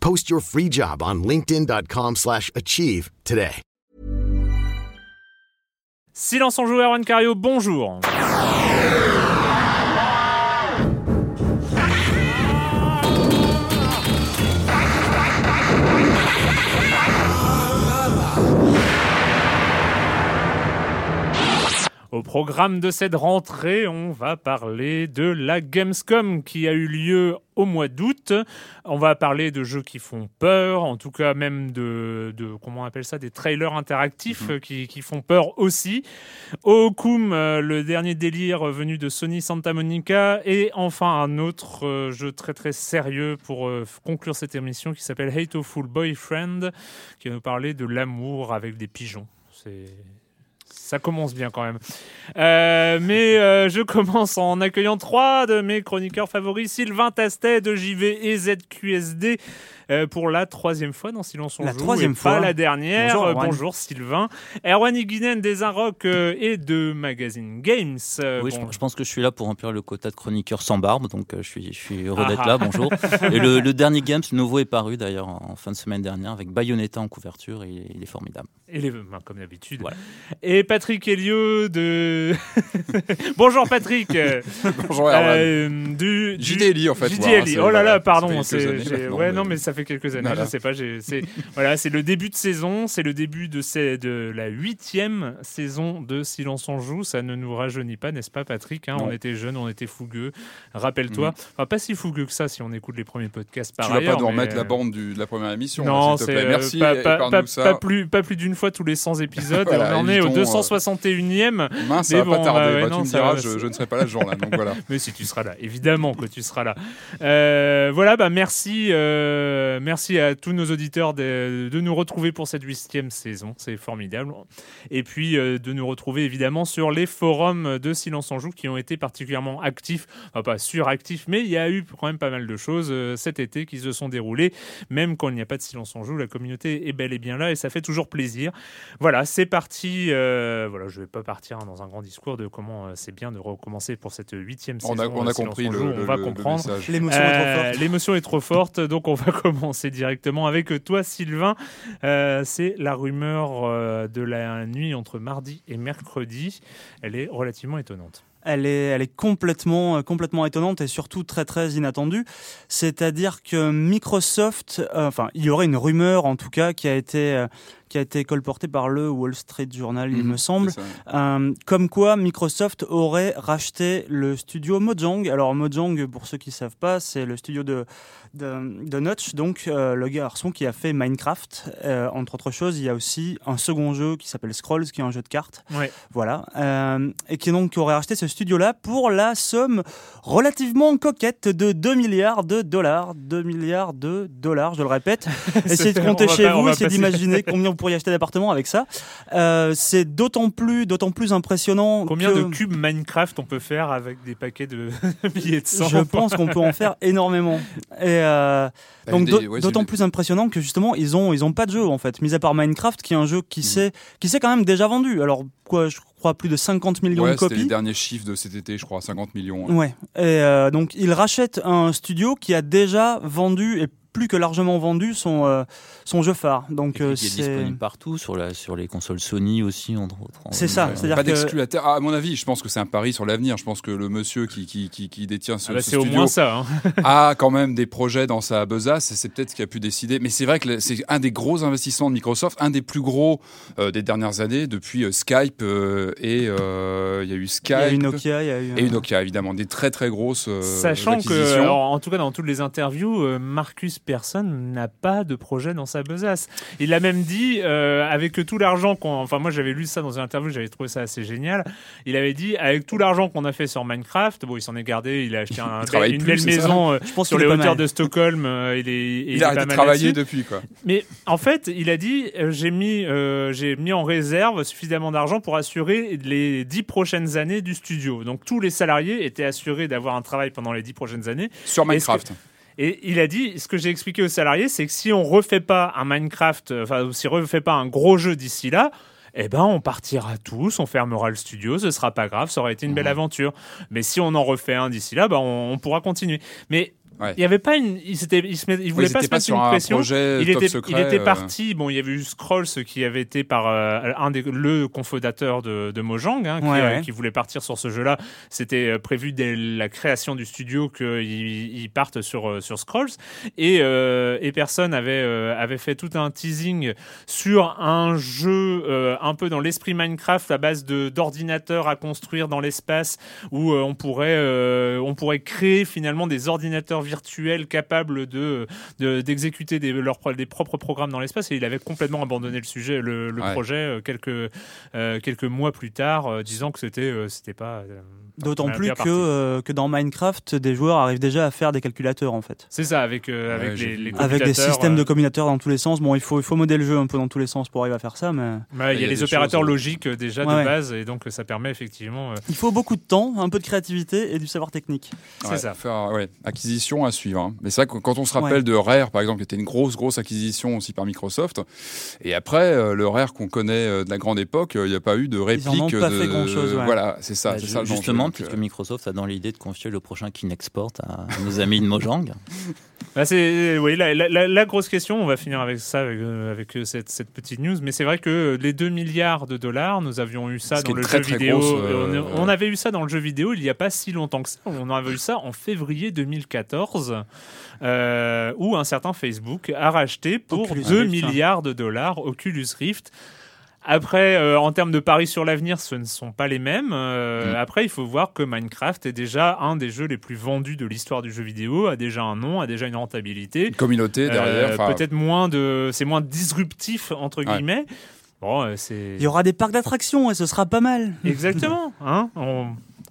Post your free job on linkedin.com/achieve today. Silence en joueur, Erwan Cario, bonjour. Au programme de cette rentrée, on va parler de la Gamescom qui a eu lieu au mois d'août. On va parler de jeux qui font peur, en tout cas même de comment on appelle ça, des trailers interactifs qui font peur aussi. Occum, le dernier délire venu de Sony Santa Monica, et enfin un autre jeu très très sérieux pour conclure cette émission qui s'appelle Hatoful Boyfriend, qui va nous parler de l'amour avec des pigeons. Ça commence bien quand même. Je commence en accueillant trois de mes chroniqueurs favoris, Sylvain Tastet de JV et ZQSD, pour la troisième fois dans Silence on joue. La troisième fois. Pas la dernière. Bonjour Sylvain. Erwan Higuinen des Inrock et de Magazine Games. Je pense que je suis là pour remplir le quota de chroniqueurs sans barbe, donc je suis heureux d'être là. Bonjour. Et le dernier Games nouveau est paru d'ailleurs en fin de semaine dernière avec Bayonetta en couverture. Il est formidable. Et les mains comme d'habitude. Voilà. Et Patrick Hellio de... Bonjour Patrick. Bonjour Erwan. Du JDLI en fait. JDLI. Oh là là, pardon. Mais ça fait quelques années, je sais pas. C'est le début de saison, c'est le début de la 8e saison de Silence on joue. Ça ne nous rajeunit pas, n'est-ce pas Patrick, hein? On était jeunes, on était fougueux. Rappelle-toi. Enfin, pas si fougueux que ça si on écoute les premiers podcasts par ailleurs. Tu vas pas nous remettre la bande de la première émission. Non, s'il te plaît. Merci. Pas plus d'une fois tous les 100 épisodes. Voilà, on en est au 261e. Mince, ça va pas tarder. Tu me diras, je ne serai pas là ce jour-là. Donc voilà. Mais si tu seras là, évidemment que tu seras là. Voilà, bah merci. Merci à tous nos auditeurs de nous retrouver pour cette 8e saison, c'est formidable. Et puis de nous retrouver évidemment sur les forums de Silence en Joue qui ont été particulièrement actifs, enfin, pas suractifs, mais il y a eu quand même pas mal de choses cet été qui se sont déroulées. Même quand il n'y a pas de Silence en Joue, la communauté est bel et bien là et ça fait toujours plaisir. Voilà, c'est parti. Je ne vais pas partir dans un grand discours de comment c'est bien de recommencer pour cette 8e saison. On a compris on va comprendre. L'émotion est trop forte, donc on va commencer directement avec toi Sylvain. C'est la rumeur de la nuit entre mardi et mercredi. Elle est relativement étonnante. Elle est complètement étonnante et surtout très très inattendue. C'est-à-dire que Microsoft, il y aurait une rumeur en tout cas qui a été colportée par le Wall Street Journal, il me semble, comme quoi Microsoft aurait racheté le studio Mojang. Alors Mojang, pour ceux qui ne savent pas, c'est le studio de Notch, donc le garçon qui a fait Minecraft. Entre autres choses, il y a aussi un second jeu qui s'appelle Scrolls, qui est un jeu de cartes. Ouais. Voilà. Et qui aurait racheté ce studio-là pour la somme relativement coquette de $2 milliards, je le répète. Essayez de compter chez vous, essayez d'imaginer combien vous pourriez acheter d'appartement avec ça. C'est d'autant plus impressionnant. Combien de cubes Minecraft on peut faire avec des paquets de billets de sang? Je pense qu'on peut en faire énormément. Et donc d'autant plus impressionnant que justement ils ont pas de jeu en fait, mis à part Minecraft qui est un jeu qui s'est quand même déjà vendu. Alors quoi, je crois plus de 50 millions de copies. C'était les derniers chiffres de cet été, je crois 50 millions. Hein. Ouais. Et donc ils rachètent un studio qui a déjà vendu et plus que largement vendu son jeu phare. Donc il est disponible partout sur les consoles Sony aussi entre autres. C'est ça, ouais. C'est-à-dire pas d'exclus à terme. À mon avis, je pense que c'est un pari sur l'avenir. Je pense que le monsieur qui détient ce studio, c'est au moins ça, hein. a quand même des projets dans sa besace. C'est peut-être ce qu'il a pu décider. Mais c'est vrai que c'est un des gros investissements de Microsoft, un des plus gros des dernières années depuis Skype et il y a eu Skype, il y a eu Nokia, et Nokia évidemment des très très grosses sachant que alors, en tout cas dans toutes les interviews, Marcus personne n'a pas de projet dans sa besace. Il a même dit avec tout l'argent qu'on... Enfin, moi, j'avais lu ça dans une interview, j'avais trouvé ça assez génial. Il avait dit, avec tout l'argent qu'on a fait sur Minecraft, bon, il s'en est gardé, il a acheté une belle maison sur les hauteurs de Stockholm. Il a arrêté de travailler depuis, quoi. Mais en fait, il a dit, j'ai mis en réserve suffisamment d'argent pour assurer les 10 prochaines années du studio. Donc, tous les salariés étaient assurés d'avoir un travail pendant les 10 prochaines années. Sur Minecraft. Et il a dit, ce que j'ai expliqué aux salariés, c'est que si on refait pas un Minecraft, enfin, si on refait pas un gros jeu d'ici là, eh ben, on partira tous, on fermera le studio, ce sera pas grave, ça aurait été une belle aventure. Mais si on en refait un d'ici là, ben, on pourra continuer. Mais, ouais. Il y avait pas une, il voulait pas se mettre une pression. Il était parti. Bon, il y avait eu Scrolls qui avait été par le cofondateur de Mojang, hein, qui voulait partir sur ce jeu-là. C'était prévu dès la création du studio qu'il parte sur Scrolls. Et personne avait fait tout un teasing sur un jeu un peu dans l'esprit Minecraft à base d'ordinateurs à construire dans l'espace où on pourrait créer finalement des ordinateurs virtuels capables d'exécuter leurs propres programmes dans l'espace, et il avait complètement abandonné le sujet, le projet quelques mois plus tard, disant que c'était pas. D'autant plus que dans Minecraft, des joueurs arrivent déjà à faire des calculateurs en fait. C'est ça, avec les avec des systèmes de commutateurs dans tous les sens. Bon, il faut modéler le jeu un peu dans tous les sens pour arriver à faire ça, mais il y a les opérateurs logiques déjà de base, et donc ça permet effectivement. Il faut beaucoup de temps, un peu de créativité et du savoir technique. Ouais, c'est ça. Acquisition à suivre. Hein. Mais c'est vrai que quand on se rappelle de Rare, par exemple, qui était une grosse acquisition aussi par Microsoft, et après, le Rare qu'on connaît de la grande époque, il n'y a pas eu de réplique. Ils n'en ont pas fait grand-chose. Ouais. Voilà, c'est ça. Bah, c'est ça justement, puisque Microsoft a dans l'idée de confier le prochain Kinexport à nos amis de Mojang. Bah, c'est, oui, la grosse question, on va finir avec ça, avec cette petite news, mais c'est vrai que les 2 milliards de dollars, nous avions eu ça dans le jeu vidéo. On avait eu ça dans le jeu vidéo il n'y a pas si longtemps que ça. On avait eu ça en février 2014, où un certain Facebook a racheté pour 2 milliards de dollars Oculus Rift. Après, en termes de paris sur l'avenir, ce ne sont pas les mêmes. Après, il faut voir que Minecraft est déjà un des jeux les plus vendus de l'histoire du jeu vidéo, a déjà un nom, a déjà une rentabilité. Une communauté derrière. Peut-être c'est moins disruptif, entre guillemets. Bon, il y aura des parcs d'attractions et ce sera pas mal. Exactement. Hein, on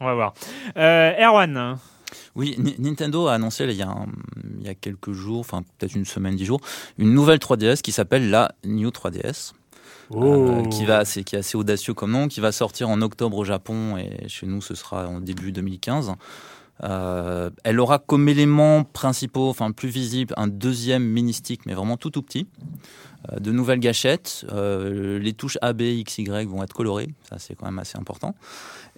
va voir. Erwan. Oui, Nintendo a annoncé il y a quelques jours, enfin peut-être une semaine, 10 jours, une nouvelle 3DS qui s'appelle la New 3DS. Qui est assez audacieux comme nom, qui va sortir en octobre au Japon et chez nous ce sera en début 2015. Elle aura comme éléments principaux, enfin plus visibles, un deuxième mini stick, mais vraiment tout petit. De nouvelles gâchettes, les touches A, B, X, Y vont être colorées, ça c'est quand même assez important.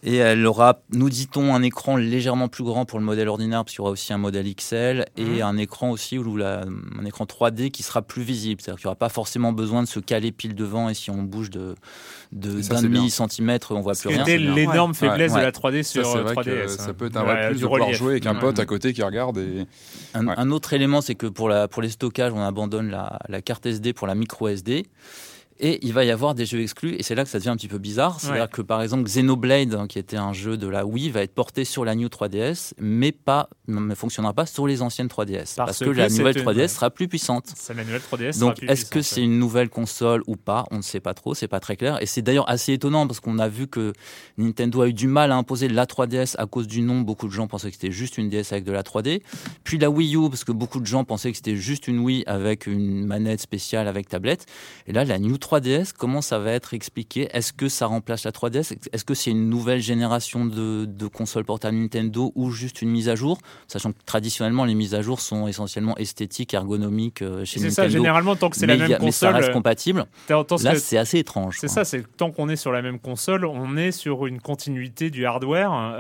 Et elle aura, nous dit-on, un écran légèrement plus grand pour le modèle ordinaire, parce qu'il y aura aussi un modèle XL et un écran aussi où un écran 3D qui sera plus visible, c'est-à-dire qu'il n'y aura pas forcément besoin de se caler pile devant, et si on bouge d'un demi-centimètre, on ne voit plus rien. C'était l'énorme faiblesse de la 3D sur 3DS. Ça peut être un vrai plus de pouvoir jouer avec un pote à côté qui regarde. Un autre élément, c'est que pour les stockages, on abandonne la carte SD pour la micro SD, et il va y avoir des jeux exclus, et c'est là que ça devient un petit peu bizarre. C'est-à-dire que par exemple Xenoblade, qui était un jeu de la Wii, va être porté sur la New 3DS, mais ne fonctionnera pas sur les anciennes 3DS, parce que la nouvelle 3DS sera plus puissante. Donc est-ce que c'est une nouvelle console ou pas? On ne sait pas trop, c'est pas très clair, et c'est d'ailleurs assez étonnant, parce qu'on a vu que Nintendo a eu du mal à imposer la 3DS à cause du nom. Beaucoup de gens pensaient que c'était juste une DS avec de la 3D, puis la Wii U, parce que beaucoup de gens pensaient que c'était juste une Wii avec une manette spéciale avec tablette, et là la New 3DS, comment ça va être expliqué? Est-ce que ça remplace la 3DS? Est-ce que c'est une nouvelle génération de consoles portables Nintendo ou juste une mise à jour? Sachant que traditionnellement, les mises à jour sont essentiellement esthétiques, ergonomiques chez Nintendo. C'est ça, généralement, tant que c'est la même console, mais ça reste compatible. Là, c'est assez étrange. C'est ça, c'est tant qu'on est sur la même console, on est sur une continuité du hardware,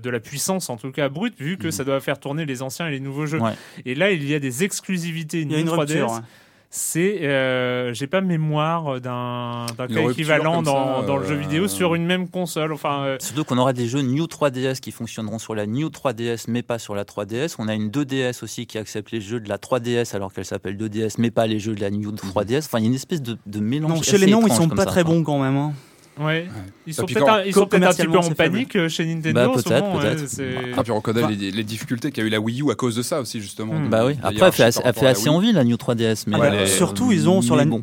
de la puissance en tout cas brute, vu que ça doit faire tourner les anciens et les nouveaux jeux. Ouais. Et là, il y a des exclusivités. Il y a une 3DS. Rupture, hein. C'est, j'ai pas mémoire d'un cas équivalent dans le jeu vidéo sur une même console. Enfin, surtout qu'on aura des jeux New 3DS qui fonctionneront sur la New 3DS mais pas sur la 3DS. On a une 2DS aussi qui accepte les jeux de la 3DS alors qu'elle s'appelle 2DS mais pas les jeux de la New 3DS. Enfin, il y a une espèce de mélange. Non, chez les noms, ils sont pas très bons quand même. Hein. Ouais. Ils sont peut-être un petit peu en panique chez Nintendo. Bah, peut-être. Ah, puis on reconnaît les difficultés qu'a eu la Wii U à cause de ça aussi, justement. Bah oui. Après, elle fait assez envie la New 3DS. Mais surtout, ils ont sur la New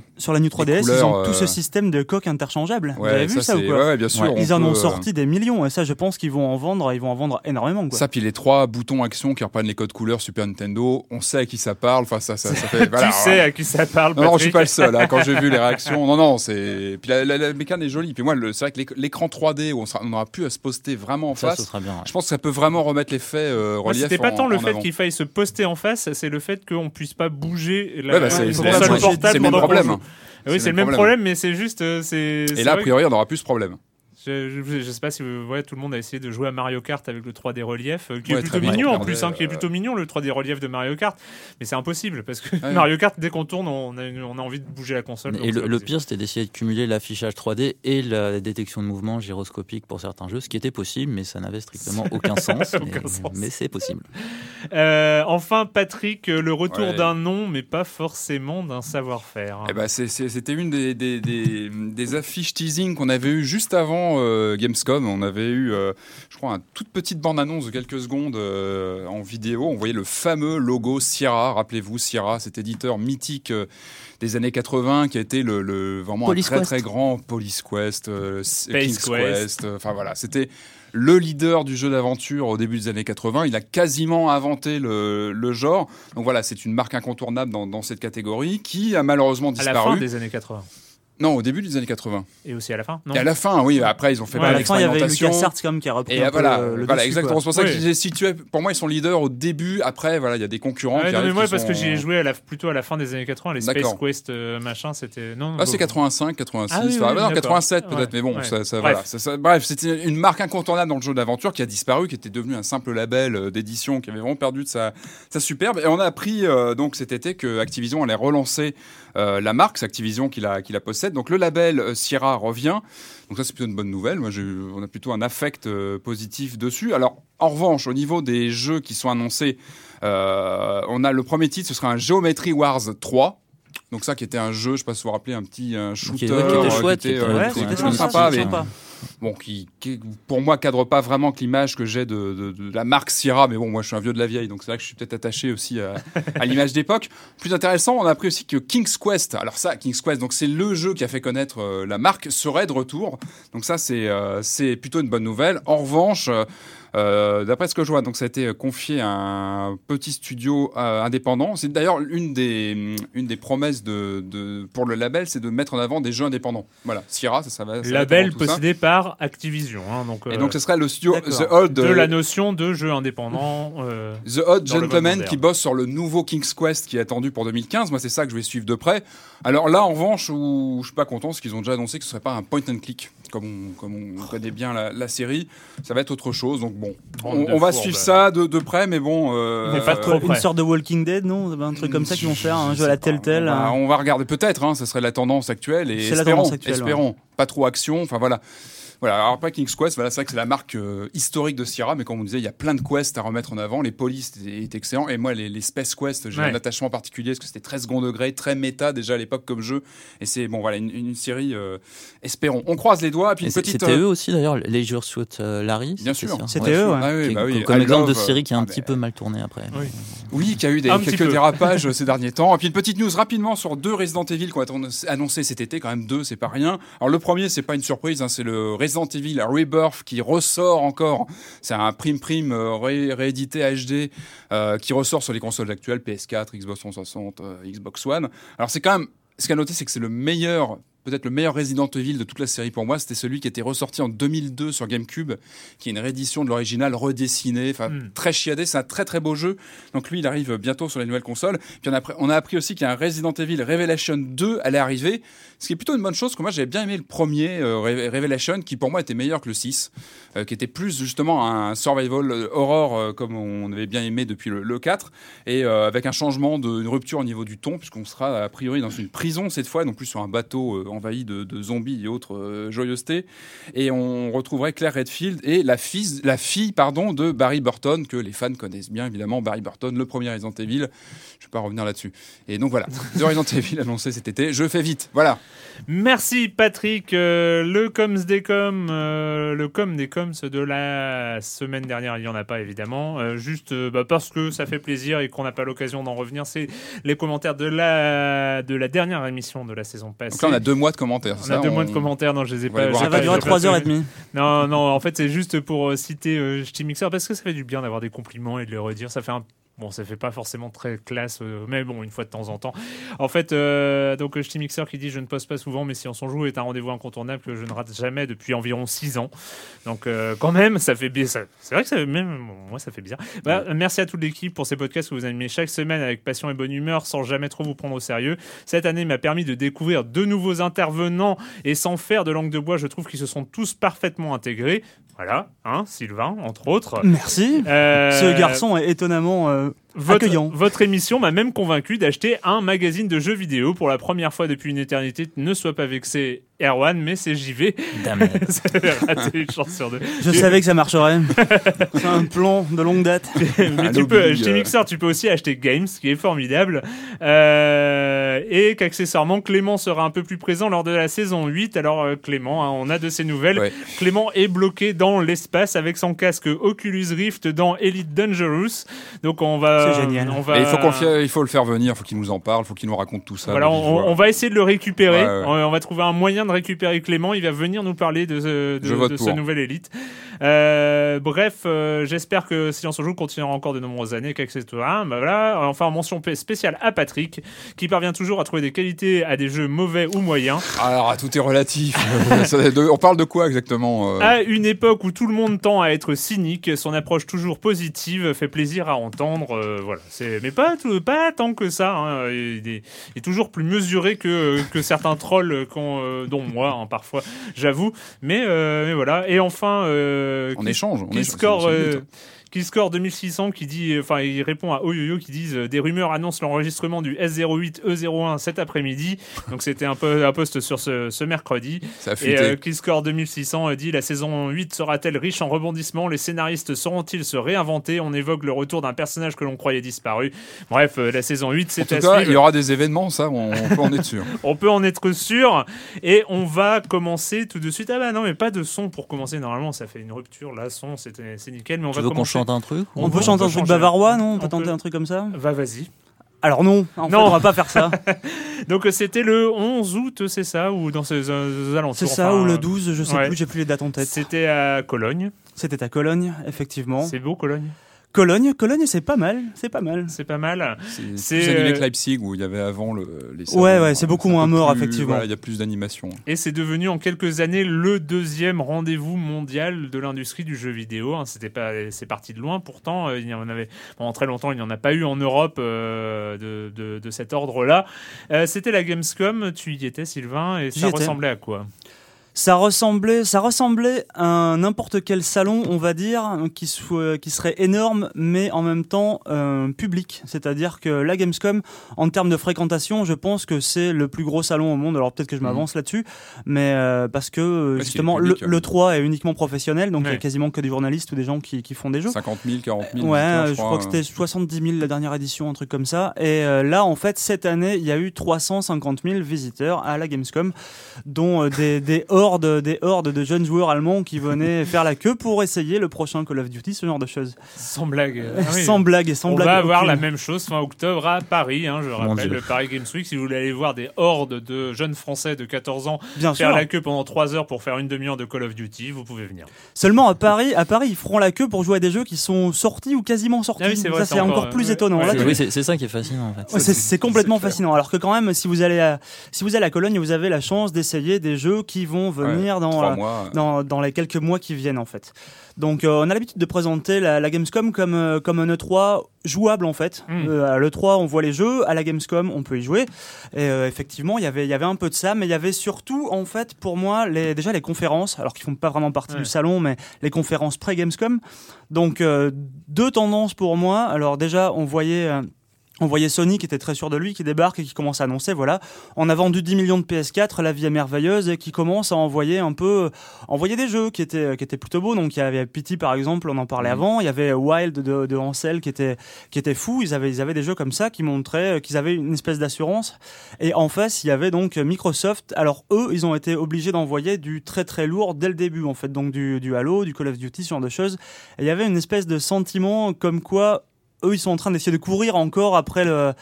3DS, couleurs, ils ont tout ce système de coques interchangeables. Ouais, vous avez vu ça ou quoi? Ouais, bien sûr. Ils en ont sorti des millions. Et ça, je pense qu'ils vont en vendre. Ils vont en vendre énormément. Ça, puis les trois boutons action qui reprennent les codes couleurs Super Nintendo. On sait à qui ça parle. Enfin, ça fait. Tu sais à qui ça parle? Non, je suis pas le seul. Quand j'ai vu les réactions, non, c'est. Puis la mécanique est jolie. Puis moi, c'est vrai que l'écran 3D où on n'aura plus à se poster vraiment en face, sera bien, ouais. Je pense que ça peut vraiment remettre les faits relief. C'était pas tant le fait qu'il faille se poster en face, c'est le fait qu'on puisse pas bouger la console portable. C'est le même problème. Oui, c'est le même problème, mais c'est juste. Et là, a priori, on n'aura plus ce problème. Je sais pas si vous voyez, tout le monde a essayé de jouer à Mario Kart avec le 3D relief, qui est plutôt mignon en plus, qui est plutôt mignon le 3D relief de Mario Kart, mais c'est impossible parce que Mario Kart, dès qu'on tourne, on a envie de bouger la console. Et le pire, c'était d'essayer de cumuler l'affichage 3D et la détection de mouvement gyroscopique pour certains jeux, ce qui était possible, mais ça n'avait strictement aucun sens. Mais c'est possible. Enfin, Patrick, le retour d'un nom, mais pas forcément d'un savoir-faire. Eh ben, c'était une des affiches teasing qu'on avait eues juste avant. Gamescom, on avait eu, je crois, une toute petite bande-annonce de quelques secondes en vidéo. On voyait le fameux logo Sierra. Rappelez-vous, Sierra, cet éditeur mythique des années 80 qui a été vraiment un très très grand Police Quest, King's Quest. Enfin voilà, c'était le leader du jeu d'aventure au début des années 80. Il a quasiment inventé le genre. Donc voilà, c'est une marque incontournable dans cette catégorie qui a malheureusement disparu. À la fin des années 80. Non, au début des années 80. Et aussi à la fin, non? Et à la fin, oui. Après, ils ont fait mal d'expérimentations. À la fin, il y avait LucasArts quand même qui a repris un peu le dessus, exactement. C'est pour ça que je les situais. Pour moi, ils sont leaders au début. Après, voilà, il y a des concurrents. Ouais, mais moi, parce que j'y ai joué plutôt à la fin des années 80. Les Space Quest, machin, c'était... Non, c'est 85, 86. Ah, oui, non, 87 peut-être, ouais, mais bon, ouais. Bref, c'était une marque incontournable dans le jeu d'aventure qui a disparu, qui était devenue un simple label d'édition, qui avait vraiment perdu de sa superbe. Et on a appris donc cet été que Activision allait relancer la marque. C'est Activision qui la possède. Donc le label Sierra revient, donc ça c'est plutôt une bonne nouvelle. Moi, on a plutôt un affect positif dessus. Alors en revanche, au niveau des jeux qui sont annoncés, on a le premier titre, ce sera un Geometry Wars 3. Donc ça qui était un jeu, je sais pas si vous vous rappelez, un petit shooter qui était sympa, mais bon, qui pour moi cadre pas vraiment que l'image que j'ai de la marque Sierra, mais bon, moi je suis un vieux de la vieille, donc c'est là que je suis peut-être attaché aussi à l'image d'époque. Plus intéressant, on a appris aussi que King's Quest, donc c'est le jeu qui a fait connaître la marque, serait de retour. Donc ça c'est plutôt une bonne nouvelle. En revanche, d'après ce que je vois, donc ça a été confié à un petit studio indépendant. C'est d'ailleurs une des promesses pour le label, c'est de mettre en avant des jeux indépendants. Voilà, Sierra, ça va. Label possédé par Activision. Hein, et donc ce serait le studio The Odd de la notion de jeu indépendant. The Odd Gentleman qui bosse sur le nouveau King's Quest qui est attendu pour 2015. Moi, c'est ça que je vais suivre de près. Alors là, en revanche, où je suis pas content, c'est qu'ils ont déjà annoncé que ce serait pas un point and click comme on connaît bien la série. Ça va être autre chose. Donc bon, on va suivre ça de près, mais bon. Mais pas trop près. Une sorte de Walking Dead, non? Un truc comme ça qu'ils vont faire, un jeu à la Telltale. On va regarder peut-être, ça serait la tendance actuelle. Et espérons. Pas trop action, enfin voilà. Voilà, alors pas King's Quest, voilà, c'est vrai que c'est la marque historique de Sierra, mais comme on disait, il y a plein de quests à remettre en avant. Les polices est excellent, et moi les Space Quest, j'ai un attachement particulier parce que c'était très second degré, très méta déjà à l'époque comme jeu, et c'est bon, voilà, une série, espérons. On croise les doigts, puis et une petite. C'était eux aussi d'ailleurs, les Leisure Suit Larry. Bien sûr, c'était eux, ouais. Ah oui, comme exemple de série qui a un petit peu mal tourné après. Oui, qui a eu quelques dérapages ces derniers temps. Et puis une petite news rapidement sur deux Resident Evil qu'on a annoncé cet été, quand même deux, c'est pas rien. Alors le premier, c'est pas une surprise, c'est le Resident Evil Rebirth qui ressort encore. C'est un prime réédité HD qui ressort sur les consoles actuelles PS4, Xbox 360, Xbox One. Alors c'est quand même ce qu'à noter, c'est que c'est le meilleur, peut-être le meilleur Resident Evil de toute la série pour moi. C'était celui qui était ressorti en 2002 sur GameCube, qui est une réédition de l'original redessinée, très chiadé. C'est un très très beau jeu. Donc lui, il arrive bientôt sur les nouvelles consoles. Puis on a appris aussi qu'il y a un Resident Evil Revelation 2 allait arriver, ce qui est plutôt une bonne chose, parce que moi j'avais bien aimé le premier Revelation, qui pour moi était meilleur que le 6, qui était plus justement un survival horror comme on avait bien aimé depuis le 4, et avec un changement, une rupture au niveau du ton, puisqu'on sera a priori dans une prison cette fois, non plus sur un bateau envahi de zombies et autres joyeusetés. Et on retrouverait Claire Redfield et la fille, de Barry Burton, que les fans connaissent bien évidemment. Barry Burton, le premier Resident Evil, je ne vais pas revenir là-dessus. Et donc voilà, The Resident Evil annoncé cet été, je fais vite, voilà. Merci Patrick, le com des coms de la semaine dernière, il n'y en a pas évidemment, parce que ça fait plaisir et qu'on n'a pas l'occasion d'en revenir. C'est les commentaires de la dernière émission de la saison passée. Donc là on a 2 mois de commentaires. On a deux mois de commentaires, non je les ai pas. Ça va durer 3h30. Non, en fait c'est juste pour citer Ch'timixer, parce que ça fait du bien d'avoir des compliments et de les redire, ça fait un... Bon, ça fait pas forcément très classe, mais bon, une fois de temps en temps. En fait, donc Ch'timixer qui dit « Je ne poste pas souvent, mais Silence on joue est un rendez-vous incontournable que je ne rate jamais depuis environ 6 ans. » Donc quand même, ça fait bizarre. C'est vrai que ça, même moi, ça fait bizarre. Bah, merci à toute l'équipe pour ces podcasts que vous animez chaque semaine avec passion et bonne humeur, sans jamais trop vous prendre au sérieux. Cette année m'a permis de découvrir 2 nouveaux intervenants et sans faire de langue de bois, je trouve qu'ils se sont tous parfaitement intégrés. Voilà, Sylvain, entre autres. Merci. Ce garçon est étonnamment... Votre émission m'a même convaincu d'acheter un magazine de jeux vidéo pour la première fois depuis une éternité. Ne sois pas vexé, Erwan, mais c'est JV. Damn. Raté une chance sur 2. Je savais que ça marcherait. C'est un plan de longue date. Mais tu peux, chez Mixer, tu peux aussi acheter Games, ce qui est formidable. Et qu'accessoirement, Clément sera un peu plus présent lors de la saison 8. Alors Clément, on a de ses nouvelles. Ouais. Clément est bloqué dans l'espace avec son casque Oculus Rift dans Elite Dangerous. Donc on va... C'est génial. Il faut le faire venir, il faut qu'il nous en parle, il faut qu'il nous raconte tout ça. Voilà, on va essayer de le récupérer. Ouais. On va trouver un moyen de récupérer Clément. Il va venir nous parler de sa nouvelle élite. J'espère que Silence on joue continuera encore de nombreuses années. Enfin, mention spéciale à Patrick, qui parvient toujours à trouver des qualités à des jeux mauvais ou moyens. Alors, tout est relatif. On parle de quoi exactement ? À une époque où tout le monde tend à être cynique, son approche toujours positive fait plaisir à entendre. Mais pas tant que ça. Il est toujours plus mesuré que certains trolls, dont moi parfois, j'avoue. Mais voilà. Et enfin, qui score 2600, qui dit, enfin, il répond à Oyoyo qui disent des rumeurs annoncent l'enregistrement du S08 E01 cet après-midi. Donc c'était un post sur ce mercredi. Et qui score 2600 dit la saison 8 sera-t-elle riche en rebondissements ? Les scénaristes sauront-ils se réinventer ? On évoque le retour d'un personnage que l'on croyait disparu. Bref, la saison 8, c'est à suivre. En tout cas, il y aura des événements, ça, on peut en être sûr. On peut en être sûr. Et on va commencer tout de suite. Ah bah non, mais pas de son pour commencer. Normalement, ça fait une rupture. Là, son, c'est nickel. Mais on va commencer. Un truc, on peut chanter un truc bavarois, non ? On peut tenter un truc comme ça ? Vas-y. Alors non, en fait, on va pas faire ça. Donc c'était le 11 août, c'est ça ? Ou dans ces alentours ? C'est ça, ou le 12, je sais plus, j'ai plus les dates en tête. C'était à Cologne. C'était à Cologne, effectivement. C'est beau, Cologne ? Cologne, c'est pas mal. C'est plus animé que Leipzig où il y avait avant les salons. Ouais, c'est beaucoup moins mort, effectivement. Voilà, il y a plus d'animation. Et c'est devenu en quelques années le 2e rendez-vous mondial de l'industrie du jeu vidéo. C'est parti de loin. Pourtant, il y en avait pendant très longtemps, il n'y en a pas eu en Europe de cet ordre-là. C'était la Gamescom. Tu y étais, Sylvain, et ça ressemblait à quoi ? Ça ressemblait à n'importe quel salon, on va dire, qui serait énorme, mais en même temps public. C'est-à-dire que la Gamescom, en termes de fréquentation, je pense que c'est le plus gros salon au monde. Alors peut-être que je m'avance là-dessus, mais parce que justement, le 3 est uniquement professionnel, donc il n'y a quasiment que des journalistes ou des gens qui font des jeux. 50 000, 40 000. Ouais, je crois que c'était 70 000 la dernière édition, un truc comme ça. Et là, en fait, cette année, il y a eu 350 000 visiteurs à la Gamescom, dont des hors des hordes de jeunes joueurs allemands qui venaient faire la queue pour essayer le prochain Call of Duty, ce genre de choses. Sans blague. Sans blague. On va avoir la même chose fin octobre à Paris, hein, je rappelle, le Paris Games Week. Si vous voulez aller voir des hordes de jeunes Français de 14 ans faire la queue pendant 3 heures pour faire une demi-heure de Call of Duty, vous pouvez venir. Seulement à Paris, ils feront la queue pour jouer à des jeux qui sont sortis ou quasiment sortis. Ah oui, c'est vrai, ça, c'est encore plus étonnant. Ouais, là, c'est ça qui est fascinant, en fait. Ouais, c'est complètement fascinant. Alors que quand même, si vous allez à Cologne, vous avez la chance d'essayer des jeux qui vont venir dans les quelques mois qui viennent, en fait. Donc on a l'habitude de présenter la Gamescom comme un E3 jouable, en fait. À l'E3 on voit les jeux, à la Gamescom on peut y jouer, et effectivement il y avait un peu de ça, mais il y avait surtout, en fait, pour moi, les conférences, alors qu'ils font pas vraiment partie du salon, mais les conférences pré-Gamescom. Donc deux tendances pour moi. Alors déjà on voyait Sony qui était très sûr de lui, qui débarque et qui commence à annoncer, voilà, on a vendu 10 millions de PS4, la vie est merveilleuse, et qui commence à envoyer des jeux qui étaient plutôt beaux. Donc il y avait P.T. par exemple, on en parlait avant, il y avait Wild de Hansel qui était fou. Ils avaient des jeux comme ça qui montraient qu'ils avaient une espèce d'assurance. Et en face, il y avait donc Microsoft. Alors eux, ils ont été obligés d'envoyer du très très lourd dès le début, en fait, donc du Halo, du Call of Duty, ce genre de choses. Et il y avait une espèce de sentiment comme quoi eux, ils sont en train d'essayer de courir encore après le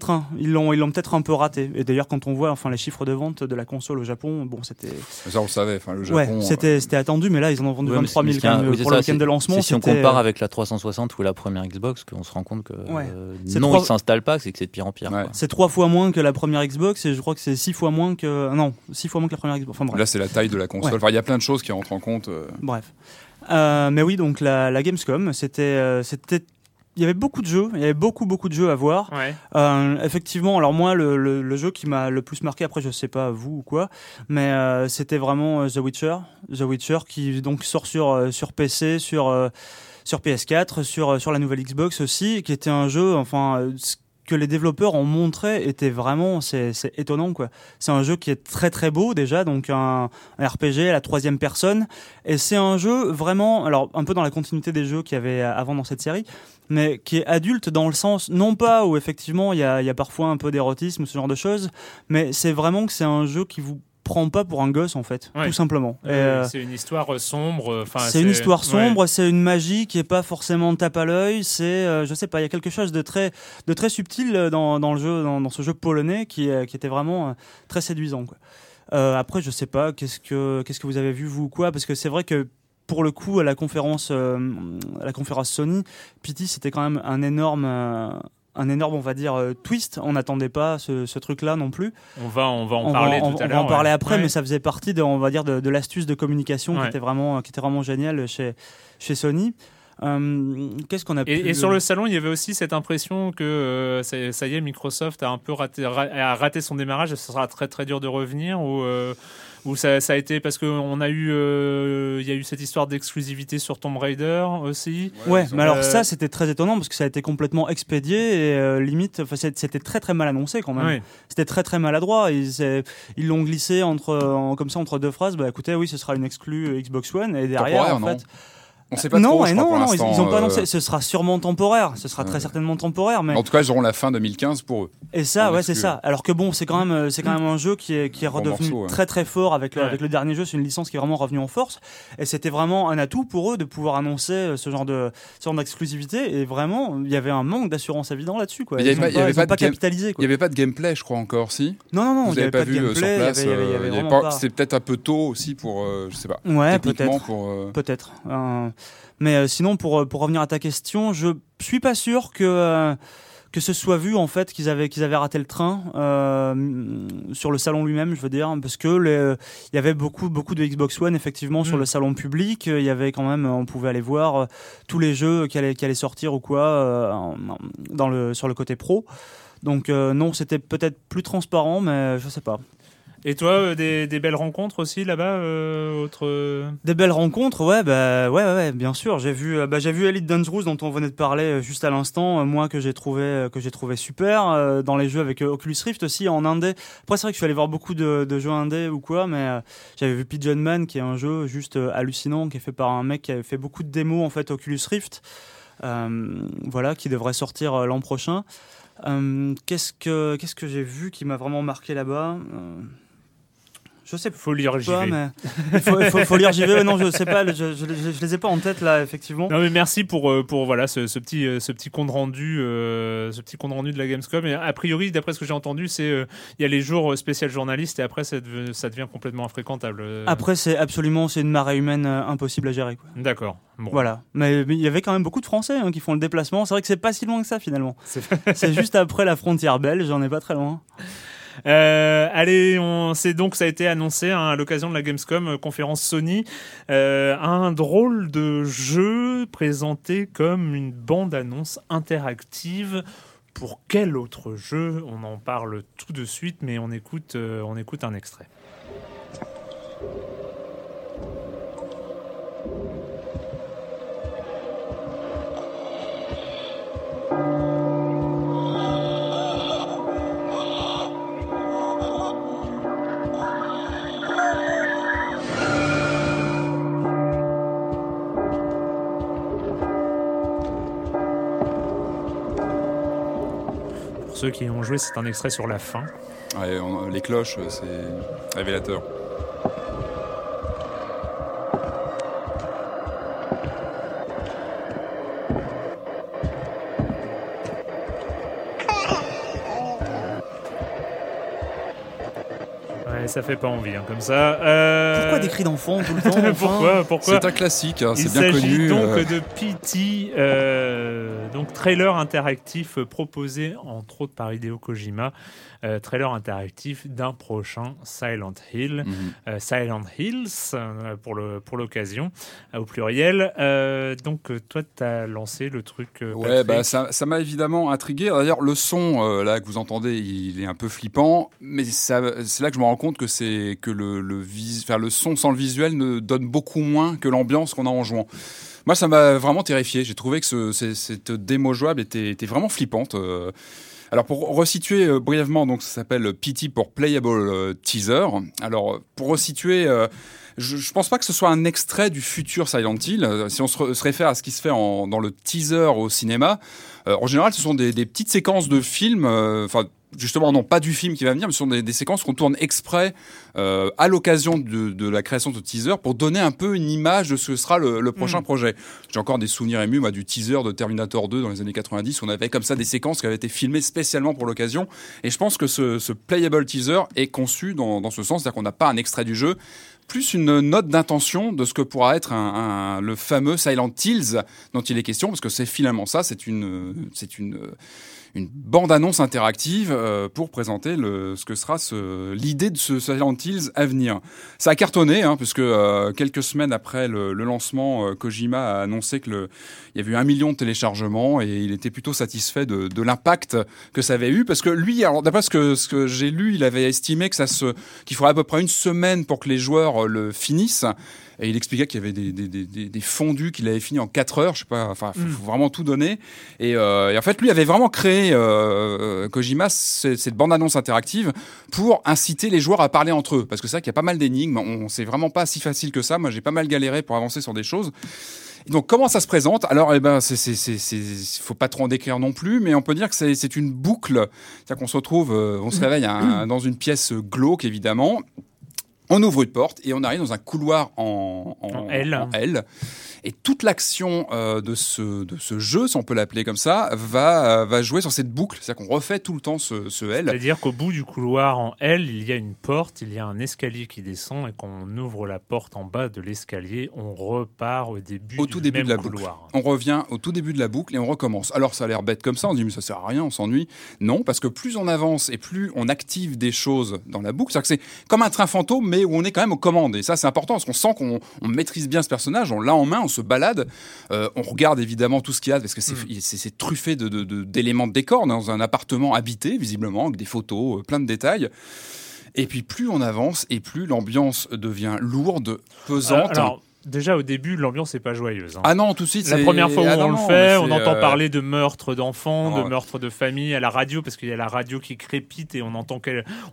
train. Ils l'ont peut-être un peu raté. Et d'ailleurs, quand on voit, enfin, les chiffres de vente de la console au Japon, bon, c'était... Ça, on le savait. Enfin, le Japon... Ouais, c'était attendu, mais là, ils en ont vendu 23 000 pour le week-end de lancement. Si on compare avec la 360 ou la première Xbox, qu'on se rend compte que ils ne s'installent pas, c'est que c'est de pire en pire. Ouais. Quoi. C'est 3 fois moins que la première Xbox, et je crois que c'est 6 fois moins que la première Xbox. Enfin, bref. Là, c'est la taille de la console. Ouais. Enfin, il y a plein de choses qui rentrent en compte. Bref. Mais oui, donc la Gamescom, c'était... Il y avait beaucoup de jeux, beaucoup de jeux à voir. Ouais. Effectivement, alors moi, le jeu qui m'a le plus marqué, après je sais pas vous ou quoi, mais c'était vraiment The Witcher qui donc sort sur PC, sur PS4, sur la nouvelle Xbox aussi, qui était un jeu, enfin, que les développeurs ont montré était vraiment, c'est étonnant, quoi. C'est un jeu qui est très très beau déjà, donc un RPG à la 3e personne, et c'est un jeu vraiment, alors un peu dans la continuité des jeux qu'il y avait avant dans cette série, mais qui est adulte dans le sens, non pas où effectivement il y a parfois un peu d'érotisme, ce genre de choses, mais c'est vraiment que c'est un jeu qui vous prend pas pour un gosse, en fait, tout simplement. C'est une histoire sombre. C'est une histoire sombre, c'est une magie qui est pas forcément tape à l'œil, c'est, je sais pas, il y a quelque chose de très subtil dans le jeu, dans ce jeu polonais qui était vraiment très séduisant, quoi. Après, je sais pas, qu'est-ce que vous avez vu, vous ou quoi, parce que c'est vrai que pour le coup, à la conférence Sony, P.T. c'était quand même un énorme, on va dire, twist. On n'attendait pas ce truc-là non plus. On va en parler tout à l'heure. On va en parler après, mais ça faisait partie de l'astuce de communication qui était vraiment géniale chez Sony. Qu'est-ce qu'on a et sur le salon, il y avait aussi cette impression que ça y est, Microsoft a un peu raté son démarrage, et ce sera très très dur de revenir, ou ça a été, parce que il y a eu cette histoire d'exclusivité sur Tomb Raider aussi. Mais alors ça, c'était très étonnant parce que ça a été complètement expédié, et limite, c'était très très mal annoncé quand même. Oui. C'était très très maladroit. Ils l'ont glissé entre deux phrases. Bah écoutez, oui, ce sera une exclue Xbox One, et derrière en fait. On sait pas trop, ils n'ont pas annoncé. Ce sera sûrement temporaire, ce sera très certainement temporaire. Mais... En tout cas, ils auront la fin 2015 pour eux. Et ça, c'est ça. Alors que bon, c'est quand même un jeu qui est redevenu très très fort avec le dernier jeu. C'est une licence qui est vraiment revenue en force. Et c'était vraiment un atout pour eux de pouvoir annoncer ce genre d'exclusivité. Et vraiment, il y avait un manque d'assurance évident là-dessus, quoi. Ils n'ont pas capitalisé, quoi. Il n'y avait pas de gameplay, je crois, encore, si. Non, vous n'avez pas vu sur place. C'est peut-être un peu tôt aussi pour, je sais pas. Ouais, peut-être. Mais sinon, pour revenir à ta question, je suis pas sûr que ce soit vu, en fait, qu'ils avaient raté le train sur le salon lui-même, je veux dire, parce que il y avait beaucoup de Xbox One effectivement sur le salon public. Il y avait quand même, on pouvait aller voir tous les jeux qui allaient sortir ou quoi sur le côté pro. Donc non, c'était peut-être plus transparent, mais je sais pas. Et toi, des belles rencontres aussi là-bas, Des belles rencontres, ouais, bien sûr. J'ai vu Elite Dangerous, dont on venait de parler juste à l'instant, moi, que j'ai trouvé super dans les jeux avec Oculus Rift aussi en indé. Après, c'est vrai que je suis allé voir beaucoup de jeux indés ou quoi, mais j'avais vu Pigeon Man, qui est un jeu juste hallucinant, qui est fait par un mec qui avait fait beaucoup de démos, en fait, Oculus Rift, qui devrait sortir l'an prochain. Qu'est-ce que j'ai vu qui m'a vraiment marqué là-bas Je sais pas. Faut lire JV. Faut lire JV. Non, je sais pas. Je les ai pas en tête là, effectivement. Non mais merci pour voilà ce petit compte rendu de la Gamescom. Et a priori, d'après ce que j'ai entendu, c'est il y a les jours spécial journaliste et après ça devient complètement infréquentable. Après c'est une marée humaine impossible à gérer quoi. D'accord. Bon. Voilà. Mais il y avait quand même beaucoup de Français hein, qui font le déplacement. C'est vrai que c'est pas si loin que ça finalement. C'est juste après la frontière belge. On n'est pas très loin. Allez, ça a été annoncé hein, à l'occasion de la Gamescom, conférence Sony, un drôle de jeu présenté comme une bande-annonce interactive. Pour quel autre jeu ? On en parle tout de suite, mais on écoute un extrait. Ceux qui ont joué, c'est un extrait sur la fin. Ouais, les cloches, c'est révélateur. Ça fait pas envie, hein, comme ça. Pourquoi des cris d'enfant tout le temps enfin Pourquoi c'est un classique, hein, c'est bien connu. Il s'agit donc de P.T., donc trailer interactif proposé entre autres par Hideo Kojima, trailer interactif d'un prochain Silent Hill, Silent Hills pour l'occasion, au pluriel. Donc toi, t'as lancé le truc. Ouais, bah ça m'a évidemment intrigué. D'ailleurs, le son là que vous entendez, il est un peu flippant, mais c'est là que je me rends compte que le son sans le visuel ne donne beaucoup moins que l'ambiance qu'on a en jouant. Moi, ça m'a vraiment terrifié. J'ai trouvé que cette démo jouable était vraiment flippante. Alors, pour resituer brièvement, donc, ça s'appelle P.T. pour Playable Teaser. Alors, pour resituer... Je pense pas que ce soit un extrait du futur Silent Hill. Si on se réfère à ce qui se fait dans le teaser au cinéma, en général, ce sont des petites séquences de films, enfin, justement, non pas du film qui va venir, mais ce sont des séquences qu'on tourne exprès à l'occasion de la création de ce teaser pour donner un peu une image de ce que sera le prochain projet. J'ai encore des souvenirs émus, moi, du teaser de Terminator 2 dans les années 90. On avait comme ça des séquences qui avaient été filmées spécialement pour l'occasion. Et je pense que ce playable teaser est conçu dans ce sens, c'est-à-dire qu'on n'a pas un extrait du jeu, plus une note d'intention de ce que pourra être le fameux Silent Hills dont il est question, parce que c'est finalement ça, c'est une bande-annonce interactive pour présenter ce que sera l'idée de ce Silent Hills à venir. Ça a cartonné, hein, puisque quelques semaines après le lancement, Kojima a annoncé qu'il y avait eu 1 million de téléchargements et il était plutôt satisfait de l'impact que ça avait eu, parce que lui, alors, d'après ce que j'ai lu, il avait estimé qu'il faudrait à peu près 1 semaine pour que les joueurs le finissent. Et il expliquait qu'il y avait des fondus qu'il avait fini en 4 heures, je sais pas, enfin, faut vraiment tout donner. Et en fait, lui avait vraiment créé, Kojima, cette bande-annonce interactive pour inciter les joueurs à parler entre eux. Parce que c'est vrai qu'il y a pas mal d'énigmes, c'est vraiment pas si facile que ça. Moi, j'ai pas mal galéré pour avancer sur des choses. Donc, comment ça se présente ? Alors, faut pas trop en décrire non plus, mais on peut dire que c'est une boucle. C'est-à-dire qu'on se retrouve, on se réveille dans une pièce glauque, évidemment. On ouvre une porte et on arrive dans un couloir en L. Et toute l'action de ce jeu, si on peut l'appeler comme ça, va jouer sur cette boucle. C'est-à-dire qu'on refait tout le temps ce L. C'est-à-dire qu'au bout du couloir en L, il y a une porte, il y a un escalier qui descend et quand on ouvre la porte en bas de l'escalier, on repart au tout début du même couloir. On revient au tout début de la boucle et on recommence. Alors ça a l'air bête comme ça, on dit mais ça sert à rien, on s'ennuie. Non, parce que plus on avance et plus on active des choses dans la boucle, c'est-à-dire que c'est comme un train fantôme mais où on est quand même aux commandes. Et ça c'est important parce qu'on sent qu'on maîtrise bien ce personnage, on l'a en main, on se balade, on regarde évidemment tout ce qu'il y a parce que c'est truffé d'éléments de décor dans un appartement habité visiblement avec des photos, plein de détails. Et puis plus on avance et plus l'ambiance devient lourde, pesante. Alors... déjà au début, l'ambiance n'est pas joyeuse. Hein. Ah non, tout de suite. La première fois où on entend parler de meurtres d'enfants, de meurtres de famille à la radio, parce qu'il y a la radio qui crépite et on entend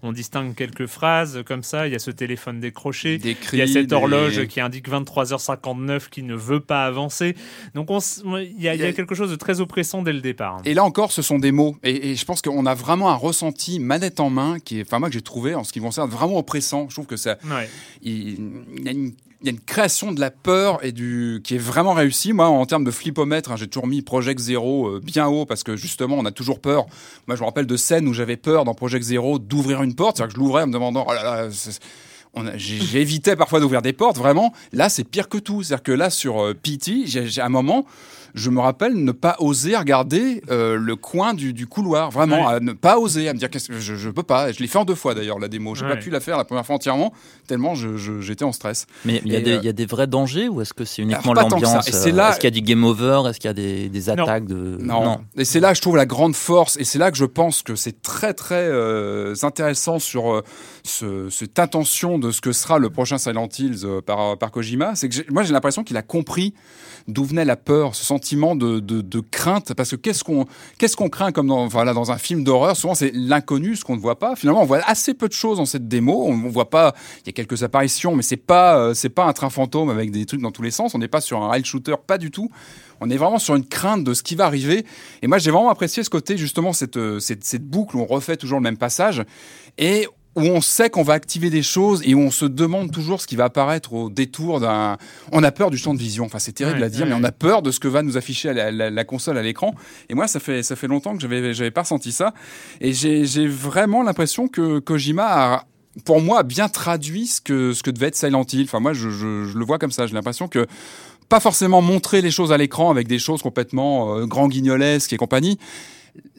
on distingue quelques phrases comme ça. Il y a ce téléphone décroché, il y a cette horloge qui indique 23h59 qui ne veut pas avancer. Donc il y a quelque chose de très oppressant dès le départ. Hein. Et là encore, ce sont des mots. Et je pense qu'on a vraiment un ressenti manette en main qui est, enfin moi que j'ai trouvé en ce qui me concerne vraiment oppressant. Je trouve que ça, il y a une création de la peur et qui est vraiment réussie. Moi, en termes de flippomètre, j'ai toujours mis Project Zero bien haut parce que justement, on a toujours peur. Moi, je me rappelle de scènes où j'avais peur dans Project Zero d'ouvrir une porte. C'est-à-dire que je l'ouvrais en me demandant, oh là là, j'évitais parfois d'ouvrir des portes, vraiment. Là, c'est pire que tout. C'est-à-dire que là, sur P.T., j'ai un moment, je me rappelle ne pas oser regarder le coin du couloir. Vraiment, à ne pas oser, à me dire que je peux pas. Je l'ai fait en 2 fois, d'ailleurs, la démo. J'ai pas pu la faire la première fois entièrement, tellement j'étais en stress. Mais il y a des vrais dangers ou est-ce que c'est uniquement l'ambiance? Est-ce qu'il y a du game over? Est-ce qu'il y a des attaques? Non. Et c'est là, je trouve, la grande force. Et c'est là que je pense que c'est très, très intéressant sur cette intention de ce que sera le prochain Silent Hills par Kojima. C'est que moi, j'ai l'impression qu'il a compris d'où venait la peur, ce sentiment de crainte, parce que qu'est-ce qu'on craint comme dans un film d'horreur, souvent c'est l'inconnu, ce qu'on ne voit pas. Finalement, on voit assez peu de choses dans cette démo, on voit pas, il y a quelques apparitions, mais c'est pas un train fantôme avec des trucs dans tous les sens, on n'est pas sur un rail shooter, pas du tout. On est vraiment sur une crainte de ce qui va arriver. Et moi, j'ai vraiment apprécié ce côté, justement, cette boucle où on refait toujours le même passage et où on sait qu'on va activer des choses et où on se demande toujours ce qui va apparaître au détour d'un... On a peur du champ de vision, enfin c'est terrible à dire, mais on a peur de ce que va nous afficher la console à l'écran. Et moi, ça fait longtemps que j'avais pas ressenti ça. Et j'ai vraiment l'impression que Kojima a, pour moi, bien traduit ce que devait être Silent Hill. Enfin moi, je le vois comme ça, j'ai l'impression que pas forcément montrer les choses à l'écran avec des choses complètement grand guignolesques et compagnie.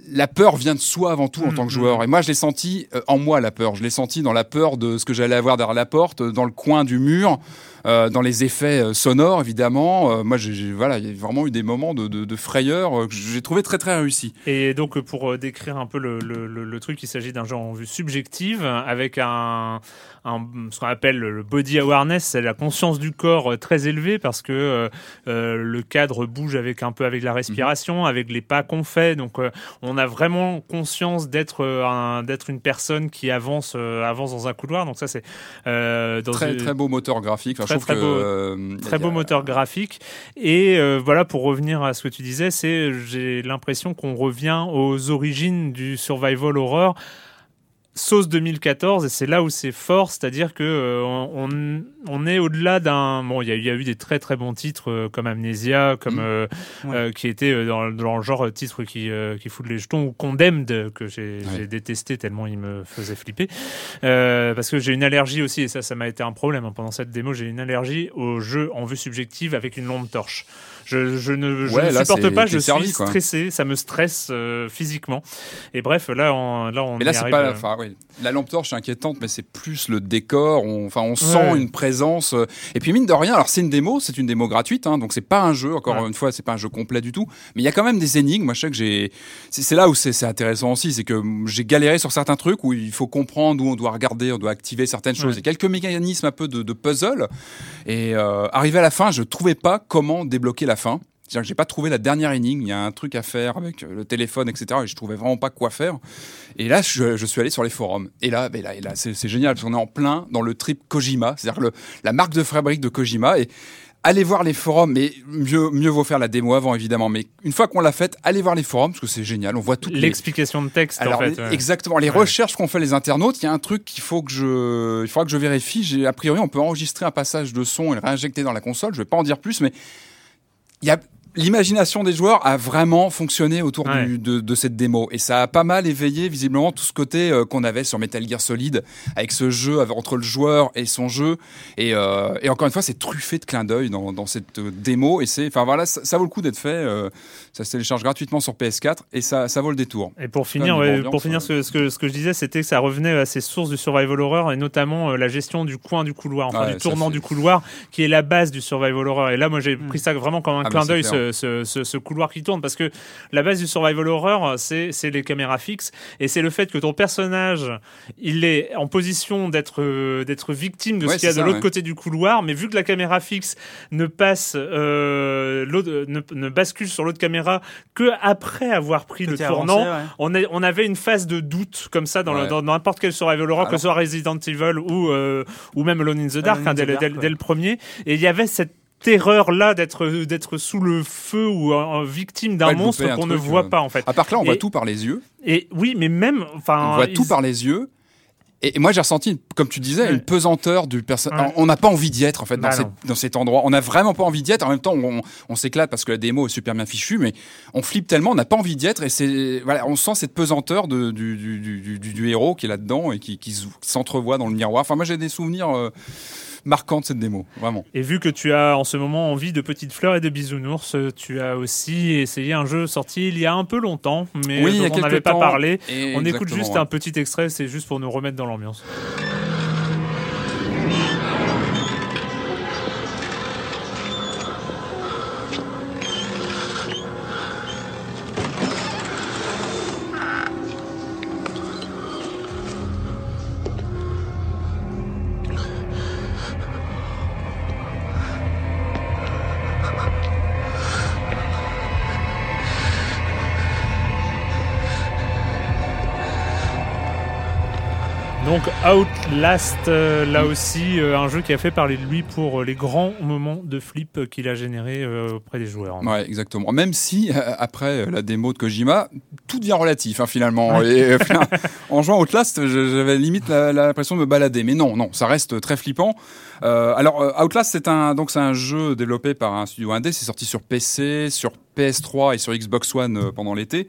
La peur vient de soi avant tout en tant que joueur. Et moi, je l'ai senti en moi, la peur. Je l'ai senti dans la peur de ce que j'allais avoir derrière la porte, dans le coin du mur, dans les effets sonores, évidemment. Moi, il y a vraiment eu des moments de frayeur que j'ai trouvé très, très réussis. Et donc, pour décrire un peu le truc, il s'agit d'un genre en vue subjective, avec ce qu'on appelle le body awareness, c'est la conscience du corps très élevée, parce que le cadre bouge un peu avec la respiration, avec les pas qu'on fait. Donc, on a vraiment conscience d'être une personne qui avance dans un couloir. Donc ça, c'est très beau moteur graphique. Enfin, très beau moteur graphique. Et voilà, pour revenir à ce que tu disais, j'ai l'impression qu'on revient aux origines du survival horror. Sauce 2014, et c'est là où c'est fort, c'est-à-dire que on est au-delà d'un... Bon, il y a eu des très très bons titres comme Amnesia, qui étaient dans le genre titre qui fout les jetons, ou Condemned, que j'ai détesté tellement il me faisait flipper. Parce que j'ai une allergie aussi, et ça m'a été un problème. Hein, pendant cette démo, j'ai une allergie aux jeux en vue subjective avec une lampe torche. Je ne supporte pas, je suis stressé, quoi. Ça me stresse physiquement. Et bref, là on mais là, c'est pas... La lampe torche est inquiétante, mais c'est plus le décor. On sent une présence. Et puis mine de rien, alors c'est une démo gratuite, hein, donc c'est pas un jeu. Encore une fois, c'est pas un jeu complet du tout. Mais il y a quand même des énigmes. Moi, je sais que c'est là où c'est intéressant aussi, c'est que j'ai galéré sur certains trucs où il faut comprendre, où on doit regarder, on doit activer certaines choses. Il y a quelques mécanismes un peu de puzzle. Et arrivé à la fin, je trouvais pas comment débloquer la fin. C'est-à-dire que j'ai pas trouvé la dernière énigme, il y a un truc à faire avec le téléphone, etc. Et je trouvais vraiment pas quoi faire. Et là, je suis allé sur les forums. Et là, c'est génial, parce qu'on est en plein dans le trip Kojima, c'est-à-dire la marque de fabrique de Kojima. Et allez voir les forums, mais mieux vaut faire la démo avant, évidemment. Mais une fois qu'on l'a faite, allez voir les forums, parce que c'est génial. On voit toutes l'explication de texte, alors, en fait. Ouais. Exactement. Les recherches qu'ont fait les internautes, il y a un truc il faudra que je vérifie. A priori, on peut enregistrer un passage de son et le réinjecter dans la console. Je vais pas en dire plus, mais l'imagination des joueurs a vraiment fonctionné autour de cette démo. Et ça a pas mal éveillé, visiblement, tout ce côté qu'on avait sur Metal Gear Solid, avec ce jeu entre le joueur et son jeu. Et encore une fois, c'est truffé de clins d'œil dans cette démo. Et ça vaut le coup d'être fait. Ça se télécharge gratuitement sur PS4 et ça vaut le détour. Et pour finir, ce que je disais, c'était que ça revenait à ses sources du survival horror, et notamment la gestion du coin du couloir, du tournant du couloir, qui est la base du survival horror. Et là, moi, j'ai pris ça vraiment comme un clin d'œil. ce couloir qui tourne, parce que la base du survival horror, c'est les caméras fixes, et c'est le fait que ton personnage il est en position d'être victime de ce qu'il y a de l'autre côté du couloir, mais vu que la caméra fixe ne passe ne bascule sur l'autre caméra que après avoir pris le tournant, on avait une phase de doute comme ça dans n'importe quel survival horror, que ce soit Resident Evil ou même Alone in the Dark, dès le premier, et il y avait cette terreur là d'être sous le feu ou victime d'un monstre qu'on ne voit pas en fait. À part que là, on voit tout par les yeux. Et oui, mais même, enfin, on voit tout par les yeux. Et moi, j'ai ressenti, comme tu disais, une pesanteur du personnage. On n'a pas envie d'y être, en fait, dans cet endroit. On n'a vraiment pas envie d'y être. En même temps, on s'éclate parce que la démo est super bien fichue, mais on flippe tellement, on n'a pas envie d'y être. Et on sent cette pesanteur du héros qui est là-dedans et qui s'entrevoit dans le miroir. Enfin, moi, j'ai des souvenirs marquants de cette démo, vraiment. Et vu que tu as en ce moment envie de petites fleurs et de bisounours, tu as aussi essayé un jeu sorti il y a un peu longtemps, mais dont on n'avait pas parlé. On écoute juste un petit extrait, c'est juste pour nous remettre dans l'ambiance. Outlast, là aussi, un jeu qui a fait parler de lui pour les grands moments de flip qu'il a généré auprès des joueurs. Ouais, exactement. Même si, après la démo de Kojima, tout devient relatif, hein, finalement. Ouais. Et, en jouant Outlast, j'avais limite l'impression de me balader. Mais non, ça reste très flippant. Alors, Outlast, c'est un jeu développé par un studio indé. C'est sorti sur PC, sur PS3 et sur Xbox One pendant l'été.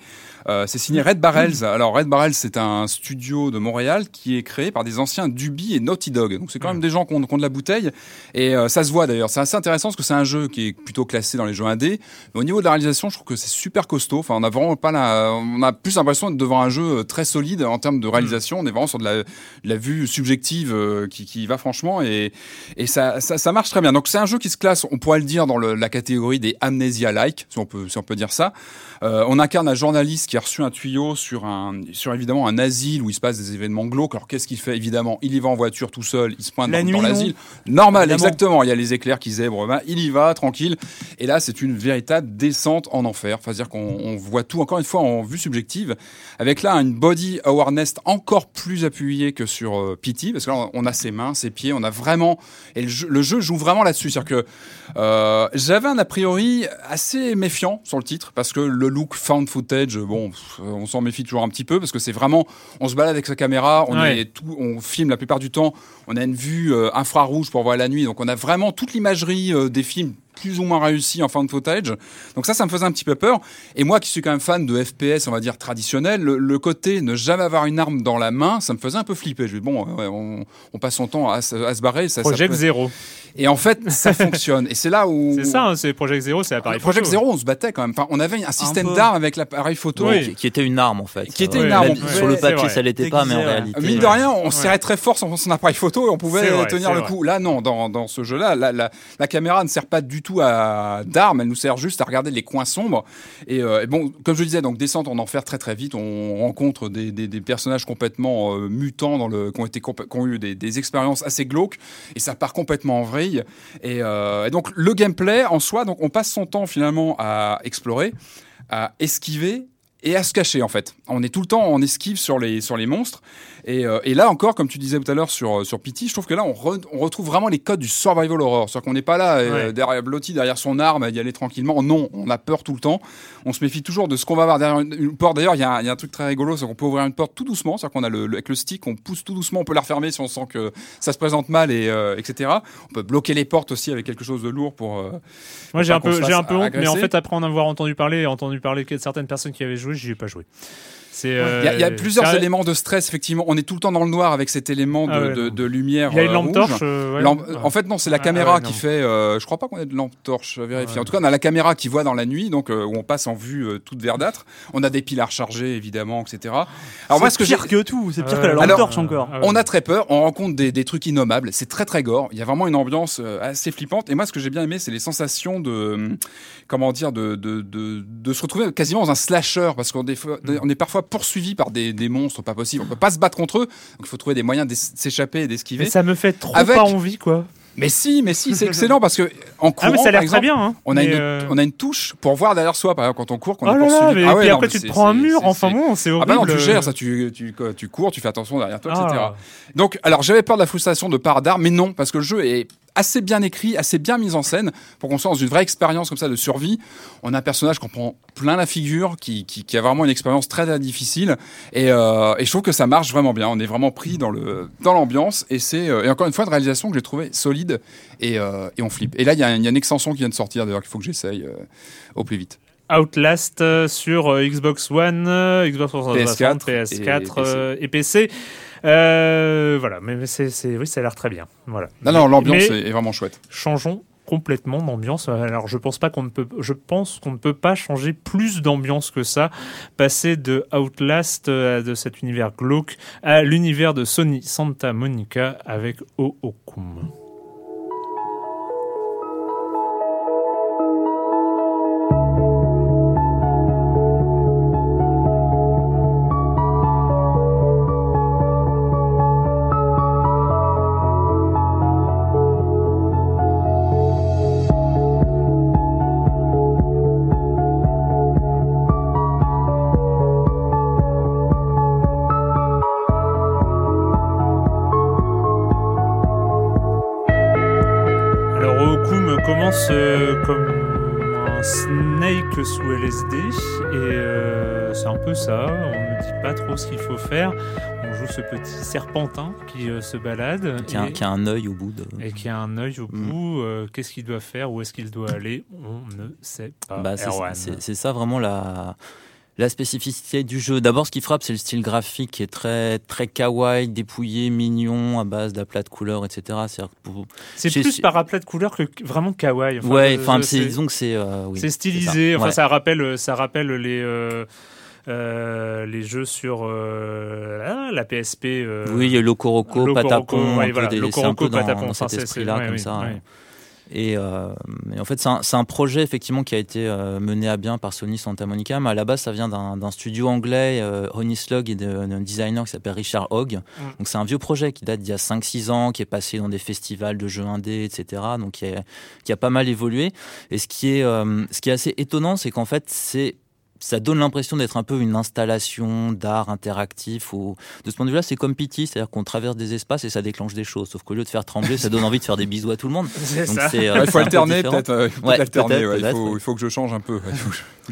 C'est signé Red Barrels. Alors Red Barrels, c'est un studio de Montréal qui est créé par des anciens d'Ubi et Naughty Dog. Donc c'est quand même des gens qui ont de la bouteille, et ça se voit d'ailleurs. C'est assez intéressant parce que c'est un jeu qui est plutôt classé dans les jeux indés. Mais au niveau de la réalisation, je trouve que c'est super costaud. Enfin, on a plus l'impression d'être devant un jeu très solide en termes de réalisation. On est vraiment sur de la vue subjective qui va franchement, et ça marche très bien. Donc c'est un jeu qui se classe, on pourrait le dire, dans la catégorie des Amnesia-like, si on peut dire ça. On incarne un journaliste qui a reçu un tuyau sur évidemment un asile où il se passe des événements glauques. Alors qu'est-ce qu'il fait? Évidemment, il y va en voiture tout seul, il se pointe dans l'asile. Normal, évidemment. Exactement. Il y a les éclairs qui zèbrent, il y va tranquille. Et là, c'est une véritable descente en enfer. Enfin, c'est-à-dire qu'on voit tout, encore une fois, en vue subjective, avec là une body awareness encore plus appuyée que sur P.T., parce que là, on a ses mains, ses pieds, on a vraiment... Et le jeu joue vraiment là-dessus. C'est-à-dire que j'avais un a priori assez méfiant sur le titre, parce que le look found footage, bon, on s'en méfie toujours un petit peu, parce que c'est vraiment, on se balade avec sa caméra, on filme la plupart du temps, on a une vue infrarouge pour voir la nuit, donc on a vraiment toute l'imagerie des films plus ou moins réussi en found footage. Donc ça me faisait un petit peu peur. Et moi, qui suis quand même fan de FPS, on va dire traditionnel, le côté ne jamais avoir une arme dans la main, ça me faisait un peu flipper. Je dis bon, on passe son temps à se barrer. Project Zero. Et en fait, ça fonctionne. Et c'est là où... C'est ça, hein, c'est Project Zero, c'est l'appareil photo. Project Zero, on se battait quand même. Enfin, on avait un système d'armes avec l'appareil photo. Oui. Qui était une arme, en fait. Qui était une arme. Sur le papier, ça l'était pas, mais en réalité... Mine de rien, on serrait très fort son appareil photo et on pouvait tenir le coup. Là, non, dans ce jeu-là, la caméra ne sert pas du tout à d'armes, elle nous sert juste à regarder les coins sombres, et bon, comme je le disais, donc descente en enfer très très vite, on rencontre des personnages complètement mutants qui ont eu des expériences assez glauques, et ça part complètement en vrille, et donc le gameplay en soi, donc on passe son temps finalement à explorer, à esquiver et à se cacher. En fait, on est tout le temps en esquive sur les monstres, et là encore, comme tu disais tout à l'heure sur P.T., je trouve que là on retrouve vraiment les codes du survival horror, c'est-à-dire qu'on n'est pas là blotti derrière son arme à y aller tranquillement. Non, on a peur tout le temps, on se méfie toujours de ce qu'on va avoir derrière une porte. D'ailleurs, il y a un truc très rigolo, c'est qu'on peut ouvrir une porte tout doucement, c'est-à-dire qu'on a avec le stick, on pousse tout doucement, on peut la refermer si on sent que ça se présente mal, etc. On peut bloquer les portes aussi avec quelque chose de lourd pour... Moi j'ai un peu honte, mais en fait, après en avoir entendu parler de certaines personnes qui avaient joué, j'y ai pas joué. Il y a plusieurs éléments de stress, effectivement. On est tout le temps dans le noir avec cet élément de lumière. Il y a une lampe torche. En fait, non, c'est la caméra qui fait. Je crois pas qu'on ait de lampe torche, vérifier. Ouais. En tout cas, on a la caméra qui voit dans la nuit, donc où on passe en vue toute verdâtre. On a des piles à recharger, évidemment, etc. Alors, c'est moi, ce que pire j'ai... que tout, c'est pire que la lampe torche encore. On a très peur, on rencontre des trucs innommables. C'est très, très gore. Il y a vraiment une ambiance assez flippante. Et moi, ce que j'ai bien aimé, c'est les sensations de. Comment dire, de se retrouver quasiment dans un slasher, parce qu'on on est parfois poursuivi par des monstres pas possibles. On peut pas se battre contre eux, donc il faut trouver des moyens de s'échapper et d'esquiver. Mais ça me fait trop pas envie, quoi. Mais si, c'est excellent parce que en courant, ça a l'air par exemple, très bien, hein. on a une touche pour voir derrière soi, par exemple, quand on court, qu'on est poursuivi. Mais et puis après tu te prends un mur, enfin bon, c'est horrible. Ah bah non, tu gères ça, tu cours, tu fais attention derrière toi, etc. Donc, alors j'avais peur de la frustration de part d'art, mais non, parce que le jeu est assez bien écrit, assez bien mis en scène pour qu'on soit dans une vraie expérience comme ça de survie. On a un personnage qu'on prend plein la figure, qui a vraiment une expérience très, très difficile et je trouve que ça marche vraiment bien. On est vraiment pris dans l'ambiance et c'est et encore une fois une réalisation que j'ai trouvée solide et on flippe. Et là, il y a une extension qui vient de sortir d'ailleurs qu'il faut que j'essaye au plus vite. Outlast sur Xbox One, Xbox 360, PS4 et PC. Voilà, mais oui, ça a l'air très bien. Voilà. Non, l'ambiance est vraiment chouette. Changeons complètement d'ambiance. Alors, je pense qu'on ne peut pas changer plus d'ambiance que ça. Passer de Outlast, de cet univers glauque, à l'univers de Sony Santa Monica avec Oocum. Sous LSD et c'est un peu ça, on ne dit pas trop ce qu'il faut faire. On joue ce petit serpentin qui se balade qui a un œil au bout bout, qu'est-ce qu'il doit faire, où est-ce qu'il doit aller, on ne sait pas. C'est ça vraiment la spécificité du jeu. D'abord, ce qui frappe, c'est le style graphique qui est très, très kawaii, dépouillé, mignon, à base d'aplats de couleurs, etc. C'est plus par aplats de couleurs que vraiment kawaii. Enfin, disons que c'est... oui, c'est stylisé, c'est ça. Ça rappelle les jeux sur la PSP. Oui, Loco-Roco, Patapon, c'est un peu dans cet esprit-là, comme ça. Ouais. Et en fait, c'est un projet effectivement qui a été mené à bien par Sony Santa Monica, mais à la base, ça vient d'un studio anglais, Honeyslug, et d'un designer qui s'appelle Richard Hogg. Donc c'est un vieux projet qui date d'il y a 5-6 ans, qui est passé dans des festivals de jeux indés, etc. Donc qui a pas mal évolué. Et ce qui est assez étonnant, c'est qu'en fait, ça donne l'impression d'être un peu une installation d'art interactif. De ce point de vue-là, c'est comme P.T., c'est-à-dire qu'on traverse des espaces et ça déclenche des choses. Sauf qu'au lieu de faire trembler, ça donne envie de faire des bisous à tout le monde. Il faut alterner, peut-être. Il faut que je change un peu.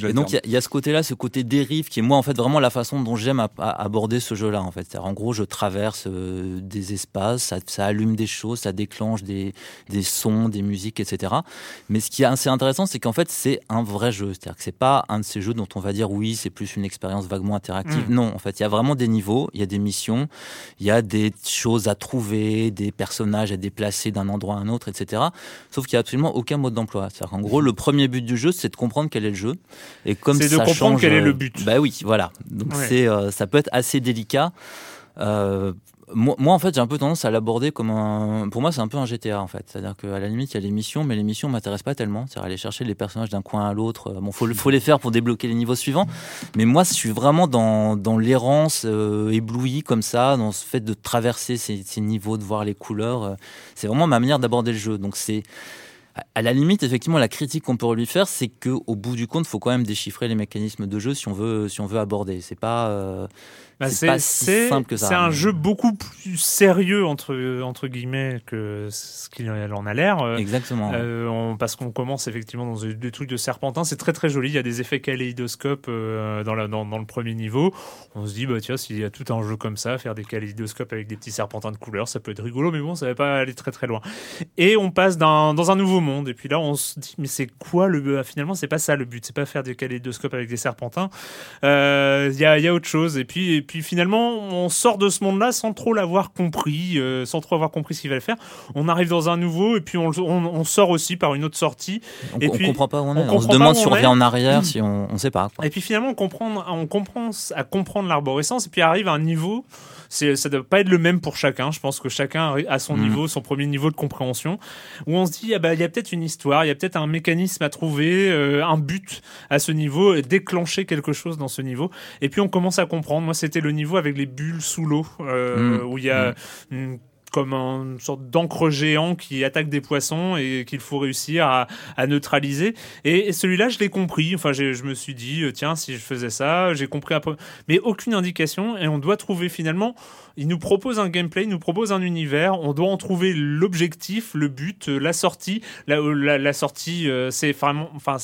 Et donc, il y a ce côté-là, ce côté dérive qui est, moi, en fait, vraiment la façon dont j'aime aborder ce jeu-là, en fait. C'est-à-dire, en gros, je traverse des espaces, ça allume des choses, ça déclenche des sons, des musiques, etc. Mais ce qui est assez intéressant, c'est qu'en fait, c'est un vrai jeu. C'est-à-dire que c'est pas un de ces jeux dont on va dire oui, c'est plus une expérience vaguement interactive. Non, en fait, il y a vraiment des niveaux, il y a des missions, il y a des choses à trouver, des personnages à déplacer d'un endroit à un autre, etc. Sauf qu'il n'y a absolument aucun mode d'emploi. C'est-à-dire qu'en gros, le premier but du jeu, c'est de comprendre quel est le jeu. Et comme c'est de comprendre quel est le but. Bah oui, voilà. Donc ça peut être assez délicat. Moi, en fait, j'ai un peu tendance à l'aborder comme un... Pour moi, c'est un peu un GTA, en fait. C'est-à-dire qu'à la limite, il y a les missions, mais les missions ne m'intéressent pas tellement. C'est-à-dire aller chercher les personnages d'un coin à l'autre. Bon, faut les faire pour débloquer les niveaux suivants. Mais moi, je suis vraiment dans l'errance éblouie, comme ça, dans ce fait de traverser ces niveaux, de voir les couleurs. C'est vraiment ma manière d'aborder le jeu. Donc, c'est... À la limite, effectivement, la critique qu'on peut lui faire, c'est qu'au bout du compte, il faut quand même déchiffrer les mécanismes de jeu si on veut aborder. C'est pas... c'est pas si simple que ça. C'est un jeu beaucoup plus sérieux entre guillemets que ce qu'il en a l'air. Exactement. Parce qu'on commence effectivement dans des trucs de serpentin. C'est très très joli. Il y a des effets kaléidoscopes dans le premier niveau. On se dit tiens, s'il y a tout un jeu comme ça, faire des kaléidoscopes avec des petits serpentins de couleurs, ça peut être rigolo. Mais bon, ça va pas aller très très loin. Et on passe dans un nouveau monde. Et puis là, on se dit, mais c'est quoi le... Finalement, c'est pas ça le but. C'est pas faire des kaléidoscopes avec des serpentins. Y a autre chose. Et puis finalement, on sort de ce monde-là sans trop l'avoir compris, ce qu'il va faire. On arrive dans un nouveau, et puis on sort aussi par une autre sortie. Et puis, on comprend pas où on est. On se demande si on revient en arrière, si on sait pas, quoi. Et puis finalement, on comprend l'arborescence, et puis arrive à un niveau... ça doit pas être le même pour chacun. Je pense que chacun a son niveau, son premier niveau de compréhension, où on se dit, il y a peut-être une histoire, il y a peut-être un mécanisme à trouver, un but à ce niveau, déclencher quelque chose dans ce niveau. Et puis on commence à comprendre. Moi, c'était le niveau avec les bulles sous l'eau, où il y a comme une sorte d'encre géant qui attaque des poissons et qu'il faut réussir à neutraliser. Et celui-là, je l'ai compris. Enfin, je me suis dit, tiens, si je faisais ça, j'ai compris après. Mais aucune indication. Et on doit trouver finalement... Il nous propose un gameplay, il nous propose un univers. On doit en trouver l'objectif, le but, la sortie. La sortie, c'est vraiment... Enfin,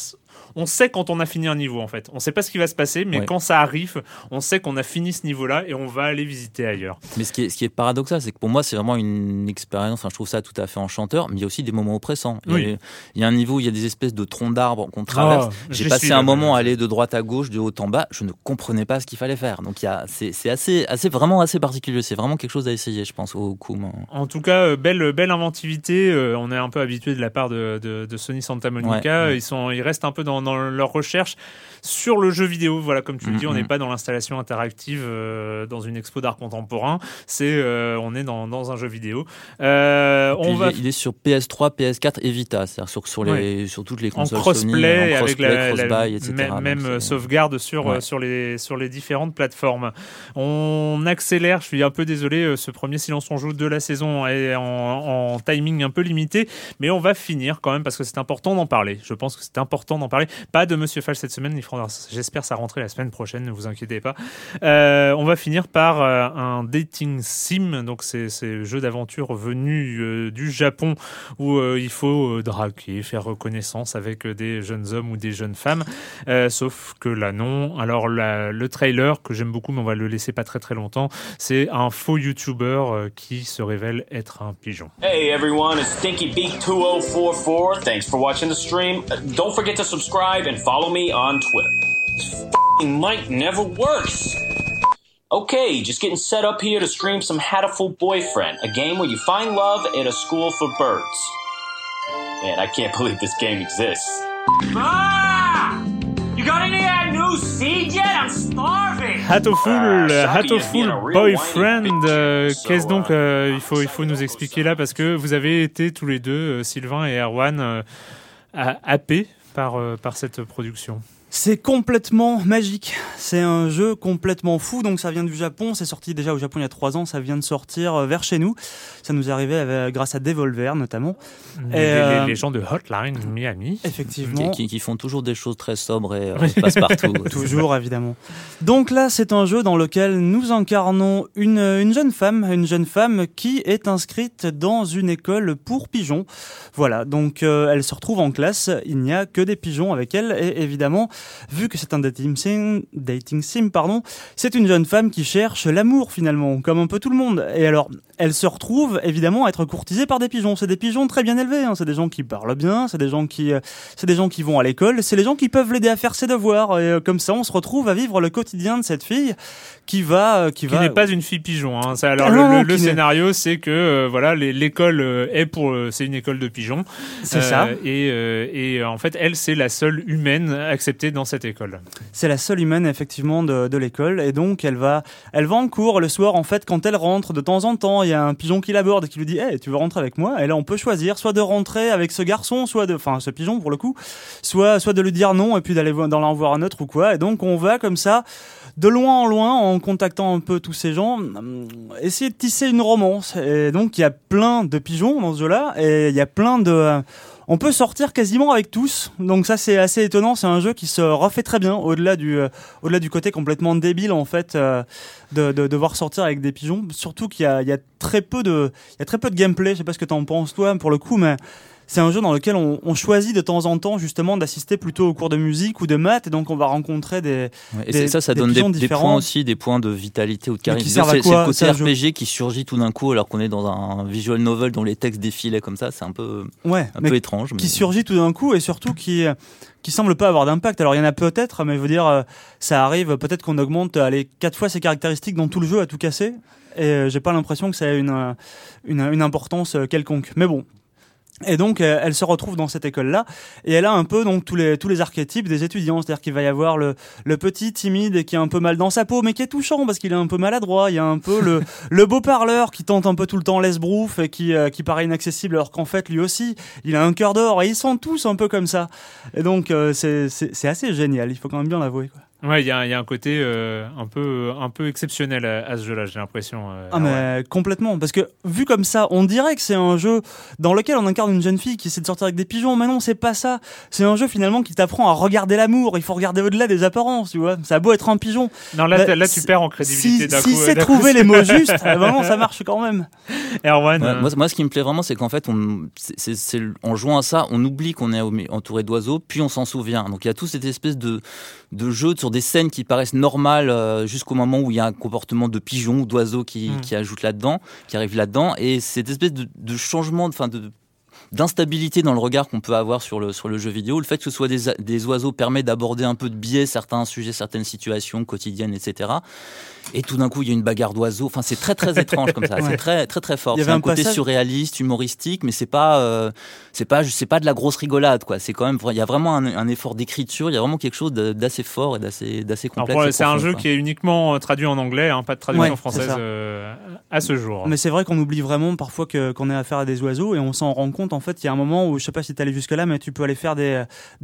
on sait quand on a fini un niveau, en fait. On ne sait pas ce qui va se passer, mais quand ça arrive, on sait qu'on a fini ce niveau-là et on va aller visiter ailleurs. Mais ce qui est paradoxal, c'est que pour moi, c'est vraiment une expérience. Enfin, je trouve ça tout à fait enchanteur, mais il y a aussi des moments oppressants. Oui. Il y a un niveau où il y a des espèces de troncs d'arbres qu'on traverse. J'ai passé un moment à aller de droite à gauche, de haut en bas. Je ne comprenais pas ce qu'il fallait faire. Donc, c'est assez particulier. C'est vraiment quelque chose à essayer, je pense, au coup. En tout cas, belle inventivité. On est un peu habitué de la part de Sony Santa Monica. Ouais. Ils restent un peu dans leur recherche sur le jeu vidéo. Voilà, comme tu le dis, on n'est pas dans l'installation interactive dans une expo d'art contemporain. On est dans un jeu vidéo. Il est sur PS3, PS4 et Vita, c'est-à-dire sur toutes les consoles Sony, en crossplay, cross-buy, etc. Même sauvegarde sur les différentes plateformes. On accélère. Je suis un peu désolé, ce premier Silence on joue de la saison est en timing un peu limité, mais on va finir quand même parce que c'est important d'en parler. Je pense que c'est important d'en parler. Pas de Monsieur Fall cette semaine, j'espère sa rentrée la semaine prochaine, ne vous inquiétez pas. On va finir par un dating sim, donc c'est jeu d'aventure venu du Japon où il faut draguer, faire reconnaissance avec des jeunes hommes ou des jeunes femmes, sauf que là non. Alors le trailer que j'aime beaucoup, mais on va le laisser pas très très longtemps, c'est un faux YouTuber qui se révèle être un pigeon. Hey everyone, it's StinkyBeak2044. Thanks for watching the stream. Don't forget to subscribe and follow me on Twitter. This f***ing mic never works. Okay, just getting set up here to stream some Hatoful Boyfriend, a game where you find love at a school for birds. Man, I can't believe this game exists. Ah! You got any new seed yet? I'm starving. Hatoful Boyfriend. Qu'est-ce donc il faut nous expliquer là, parce que vous avez été tous les deux, Sylvain et Erwan, happés par cette production. C'est complètement magique. C'est un jeu complètement fou. Donc ça vient du Japon. C'est sorti déjà au Japon il y a 3 ans. Ça vient de sortir vers chez nous. Ça nous est arrivé grâce à Devolver notamment. Les gens de Hotline Miami. Effectivement. Qui font toujours des choses très sobres et passe-partout. Toujours évidemment. Donc là c'est un jeu dans lequel nous incarnons une jeune femme. Une jeune femme qui est inscrite dans une école pour pigeons. Voilà. Donc elle se retrouve en classe. Il n'y a que des pigeons avec elle. Et évidemment... Vu que c'est un dating sim, c'est une jeune femme qui cherche l'amour finalement, comme un peu tout le monde. Et alors, elle se retrouve évidemment à être courtisée par des pigeons. C'est des pigeons très bien élevés, hein. C'est des gens qui parlent bien, c'est des gens qui vont à l'école, c'est les gens qui peuvent l'aider à faire ses devoirs. Et comme ça, on se retrouve à vivre le quotidien de cette fille qui n'est pas une fille pigeon. Hein. Alors le scénario, c'est que l'école c'est une école de pigeons. C'est ça. Et en fait, elle, c'est la seule humaine acceptée dans cette école. C'est la seule humaine effectivement de l'école, et donc elle va en cours le soir. En fait, quand elle rentre, de temps en temps il y a un pigeon qui l'aborde et qui lui dit hey, tu veux rentrer avec moi? Et là on peut choisir soit de rentrer avec ce garçon, ce pigeon pour le coup, soit de lui dire non et puis d'aller d'en voir un autre ou quoi. Et donc on va comme ça de loin en loin, en contactant un peu tous ces gens, essayer de tisser une romance. Et donc il y a plein de pigeons dans ce jeu là et il y a plein de... On peut sortir quasiment avec tous, donc ça c'est assez étonnant. C'est un jeu qui se refait très bien, au-delà du côté complètement débile en fait, de devoir sortir avec des pigeons. Surtout qu'il y a très peu de gameplay. Je sais pas ce que t'en penses toi pour le coup, mais C'est un jeu dans lequel on choisit de temps en temps justement d'assister plutôt aux cours de musique ou de maths, et donc on va rencontrer des ça donne des points aussi, des points de vitalité ou de charisme. C'est le côté RPG qui surgit tout d'un coup alors qu'on est dans un visual novel dont les textes défilaient comme ça, c'est un peu étrange. Mais... Qui surgit tout d'un coup et surtout qui semble pas avoir d'impact. Alors il y en a peut-être, mais je veux dire, ça arrive, peut-être qu'on augmente 4 fois ses caractéristiques dans tout le jeu à tout casser, et j'ai pas l'impression que ça ait une importance quelconque. Mais bon. Et donc elle se retrouve dans cette école-là, et elle a un peu donc tous les archétypes des étudiants, c'est-à-dire qu'il va y avoir le petit timide qui est un peu mal dans sa peau mais qui est touchant parce qu'il est un peu maladroit, il y a un peu le beau parleur qui tente un peu tout le temps l'esbrouf et qui paraît inaccessible alors qu'en fait lui aussi il a un cœur d'or, et ils sont tous un peu comme ça. Et donc c'est assez génial, il faut quand même bien l'avouer, quoi. Ouais, il y a un côté un peu exceptionnel à ce jeu-là, j'ai l'impression. Mais complètement, parce que vu comme ça, on dirait que c'est un jeu dans lequel on incarne une jeune fille qui essaie de sortir avec des pigeons, mais non, c'est pas ça. C'est un jeu finalement qui t'apprend à regarder l'amour, il faut regarder au-delà des apparences, tu vois. Ça a beau être un pigeon. Non, là tu perds en crédibilité d'un coup. Si c'est trouver les mots justes, vraiment ça marche quand même. Erwan, moi ce qui me plaît vraiment, c'est qu'en fait c'est en jouant à ça, on oublie qu'on est entouré d'oiseaux, puis on s'en souvient. Donc il y a toute cette espèce de jeu sur des scènes qui paraissent normales jusqu'au moment où il y a un comportement de pigeon ou d'oiseau qui arrive là-dedans, et cette espèce de changement, enfin d'instabilité dans le regard qu'on peut avoir sur le jeu vidéo. Le fait que ce soit des oiseaux permet d'aborder un peu de biais certains sujets, certaines situations quotidiennes, etc. Et tout d'un coup, il y a une bagarre d'oiseaux. Enfin, c'est très très étrange comme ça. Ouais. C'est très très très fort. C'est un côté surréaliste, humoristique, mais c'est pas de la grosse rigolade, quoi. C'est quand même, il y a vraiment un effort d'écriture. Il y a vraiment quelque chose d'assez fort et d'assez complexe. Alors, c'est profond, un jeu qui est uniquement traduit en anglais, hein, pas de traduction française à ce jour. Mais c'est vrai qu'on oublie vraiment parfois qu'on est affaire à des oiseaux, et on s'en rend compte. En fait, il y a un moment où, je sais pas si t'es allé jusque là, mais tu peux aller faire des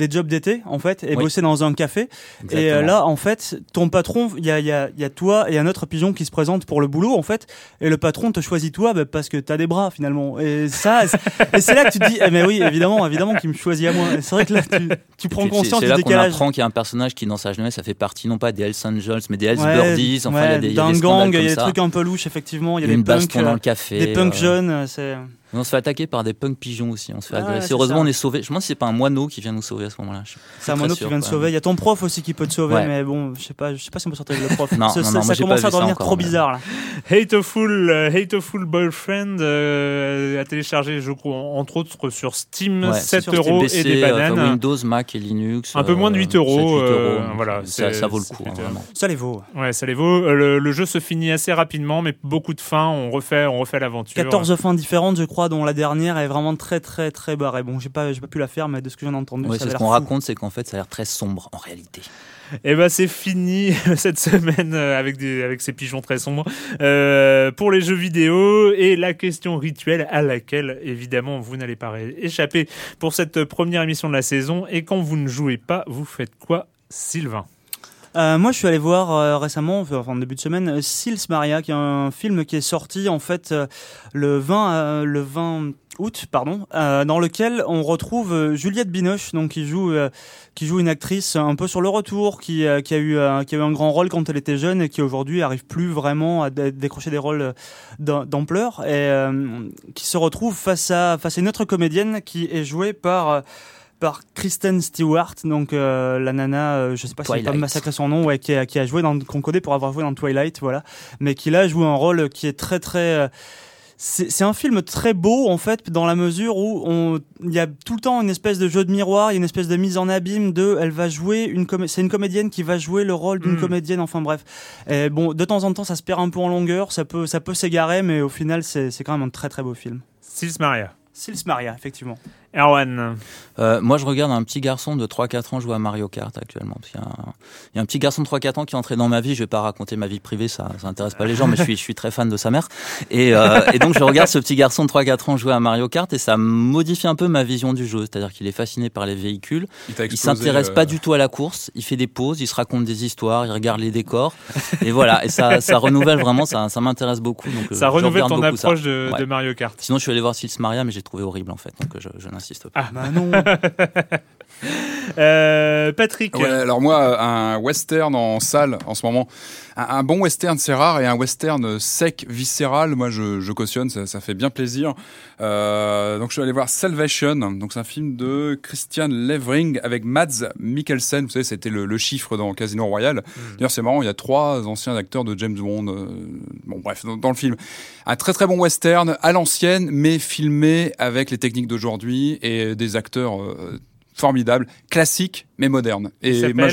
jobs d'été, en fait, et bosser dans un café. Exactement. Et là, en fait, ton patron, il y a toi et un autre pigeon qui se présente pour le boulot, en fait, et le patron te choisit toi parce que t'as des bras, finalement. Et ça, et c'est là que tu te dis, mais oui, évidemment qu'il me choisit à moi. Et c'est vrai que là, tu prends conscience du décalage. C'est là qu'on apprend qu'il y a un personnage qui, dans sa jeunesse, ça fait partie non pas des Hells Angels, mais des Hells Birdies. Enfin, il y a des gang, il y a des trucs un peu louches, effectivement. Il y a des punks dans le café, des punks jeunes. On se fait attaquer par des punks pigeons aussi, on se fait agresser. Heureusement, on est sauvés. Je me demande si c'est pas un moineau qui vient nous sauver à ce moment-là. C'est un moineau qui vient nous sauver. Il y a ton prof aussi qui peut te sauver, mais bon, je sais pas si on peut sortir avec le prof. Non, ça commence à devenir trop bizarre là. Hatoful Boyfriend à télécharger, je crois, entre autres sur Steam, 7€ et des bananes. Windows, Mac et Linux. Un peu moins de 8€. Voilà, ça vaut le coup. Ça les vaut. Ouais, ça les vaut. Le jeu se finit assez rapidement, mais beaucoup de fins. On refait l'aventure. 14 fins différentes, je crois, dont la dernière est vraiment très très très barrée. Bon, j'ai pas pu la faire, mais de ce que j'en ai entendu, ça a l'air fou. Ce qu'on raconte, c'est qu'en fait ça a l'air très sombre en réalité. Et ben c'est fini cette semaine avec ces pigeons très sombres pour les jeux vidéo, et la question rituelle à laquelle évidemment vous n'allez pas échapper pour cette première émission de la saison. Et quand vous ne jouez pas, vous faites quoi, Sylvain ? Moi, je suis allé voir récemment, en début de semaine, Sils Maria, qui est un film qui est sorti en fait le 20 août, dans lequel on retrouve Juliette Binoche, donc qui joue une actrice un peu sur le retour, qui a eu un grand rôle quand elle était jeune et qui aujourd'hui arrive plus vraiment à décrocher des rôles d'ampleur, et qui se retrouve face à une autre comédienne qui est jouée par Kristen Stewart, donc la nana, je sais pas si j'ai pas massacré son nom, qui a joué qu'on connaît pour avoir joué dans Twilight, voilà, mais qui là joue un rôle qui est très très c'est un film très beau en fait, dans la mesure où il y a tout le temps une espèce de jeu de miroir, il y a une espèce de mise en abîme elle va jouer c'est une comédienne qui va jouer le rôle d'une comédienne, enfin bref. Et bon, de temps en temps ça se perd un peu en longueur, ça peut s'égarer, mais au final c'est quand même un très très beau film. Sils Maria. Sils Maria, effectivement. Erwan. Moi, je regarde un petit garçon de 3-4 ans jouer à Mario Kart actuellement. Parce qu'il y a un petit garçon de 3-4 ans qui est entré dans ma vie. Je vais pas raconter ma vie privée, ça intéresse pas les gens, mais je suis très fan de sa mère. Et donc, je regarde ce petit garçon de 3-4 ans jouer à Mario Kart, et ça modifie un peu ma vision du jeu. C'est-à-dire qu'il est fasciné par les véhicules. Il s'intéresse pas du tout à la course. Il fait des pauses, il se raconte des histoires, il regarde les décors. Et voilà. Et ça renouvelle vraiment, ça m'intéresse beaucoup. Donc, ça renouvelle ton approche de Mario Kart. Sinon, je suis allé voir Sils Maria, mais j'ai trouvé horrible en fait, donc je n'insiste pas. Ah bah non. Patrick. Ouais, alors moi, un western en salle en ce moment, un bon western c'est rare, et un western sec, viscéral, moi je cautionne, ça fait bien plaisir. Donc je suis allé voir Salvation, donc c'est un film de Christian Levering avec Mads Mikkelsen, vous savez c'était le chiffre dans Casino Royale. D'ailleurs c'est marrant, il y a 3 anciens acteurs de James Bond, bon bref, dans le film. Un très très bon western à l'ancienne, mais filmé avec les techniques d'aujourd'hui et des acteurs formidable, classique mais moderne. Et moi,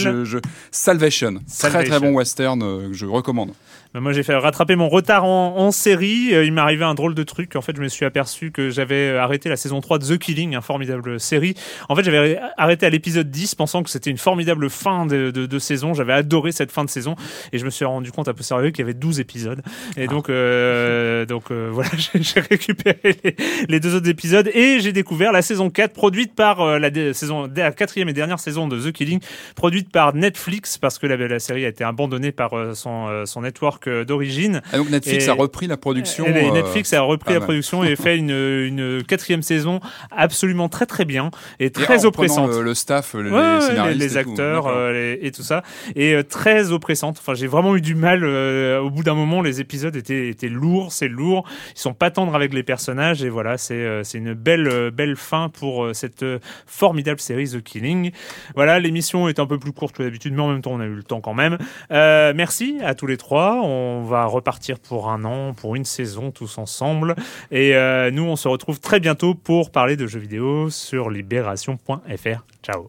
Salvation. Très bon western que je recommande. Moi, j'ai fait rattraper mon retard en série. Il m'est arrivé un drôle de truc. En fait, je me suis aperçu que j'avais arrêté la saison 3 de The Killing, une formidable série. En fait, j'avais arrêté à l'épisode 10 pensant que c'était une formidable fin de saison. J'avais adoré cette fin de saison et je me suis rendu compte à peu sérieux qu'il y avait 12 épisodes. Et donc, voilà, j'ai récupéré les 2 autres épisodes et j'ai découvert la saison 4 produite par la 4e et dernière saison de The Killing, produite par Netflix parce que la série a été abandonnée par son network d'origine. Ah donc Netflix a repris la production. Netflix a repris la production et fait une 4e saison absolument très très bien et très oppressante. Le staff, les scénaristes, les acteurs et tout ça, et très oppressante. Enfin, j'ai vraiment eu du mal. Au bout d'un moment, les épisodes étaient lourds, c'est lourd. Ils sont pas tendres avec les personnages et voilà, c'est une belle fin pour cette formidable série The Killing. Voilà, l'émission est un peu plus courte que d'habitude, mais en même temps, on a eu le temps quand même. Merci à tous les trois. On va repartir pour un an, pour une saison tous ensemble. Et nous, on se retrouve très bientôt pour parler de jeux vidéo sur libération.fr. Ciao.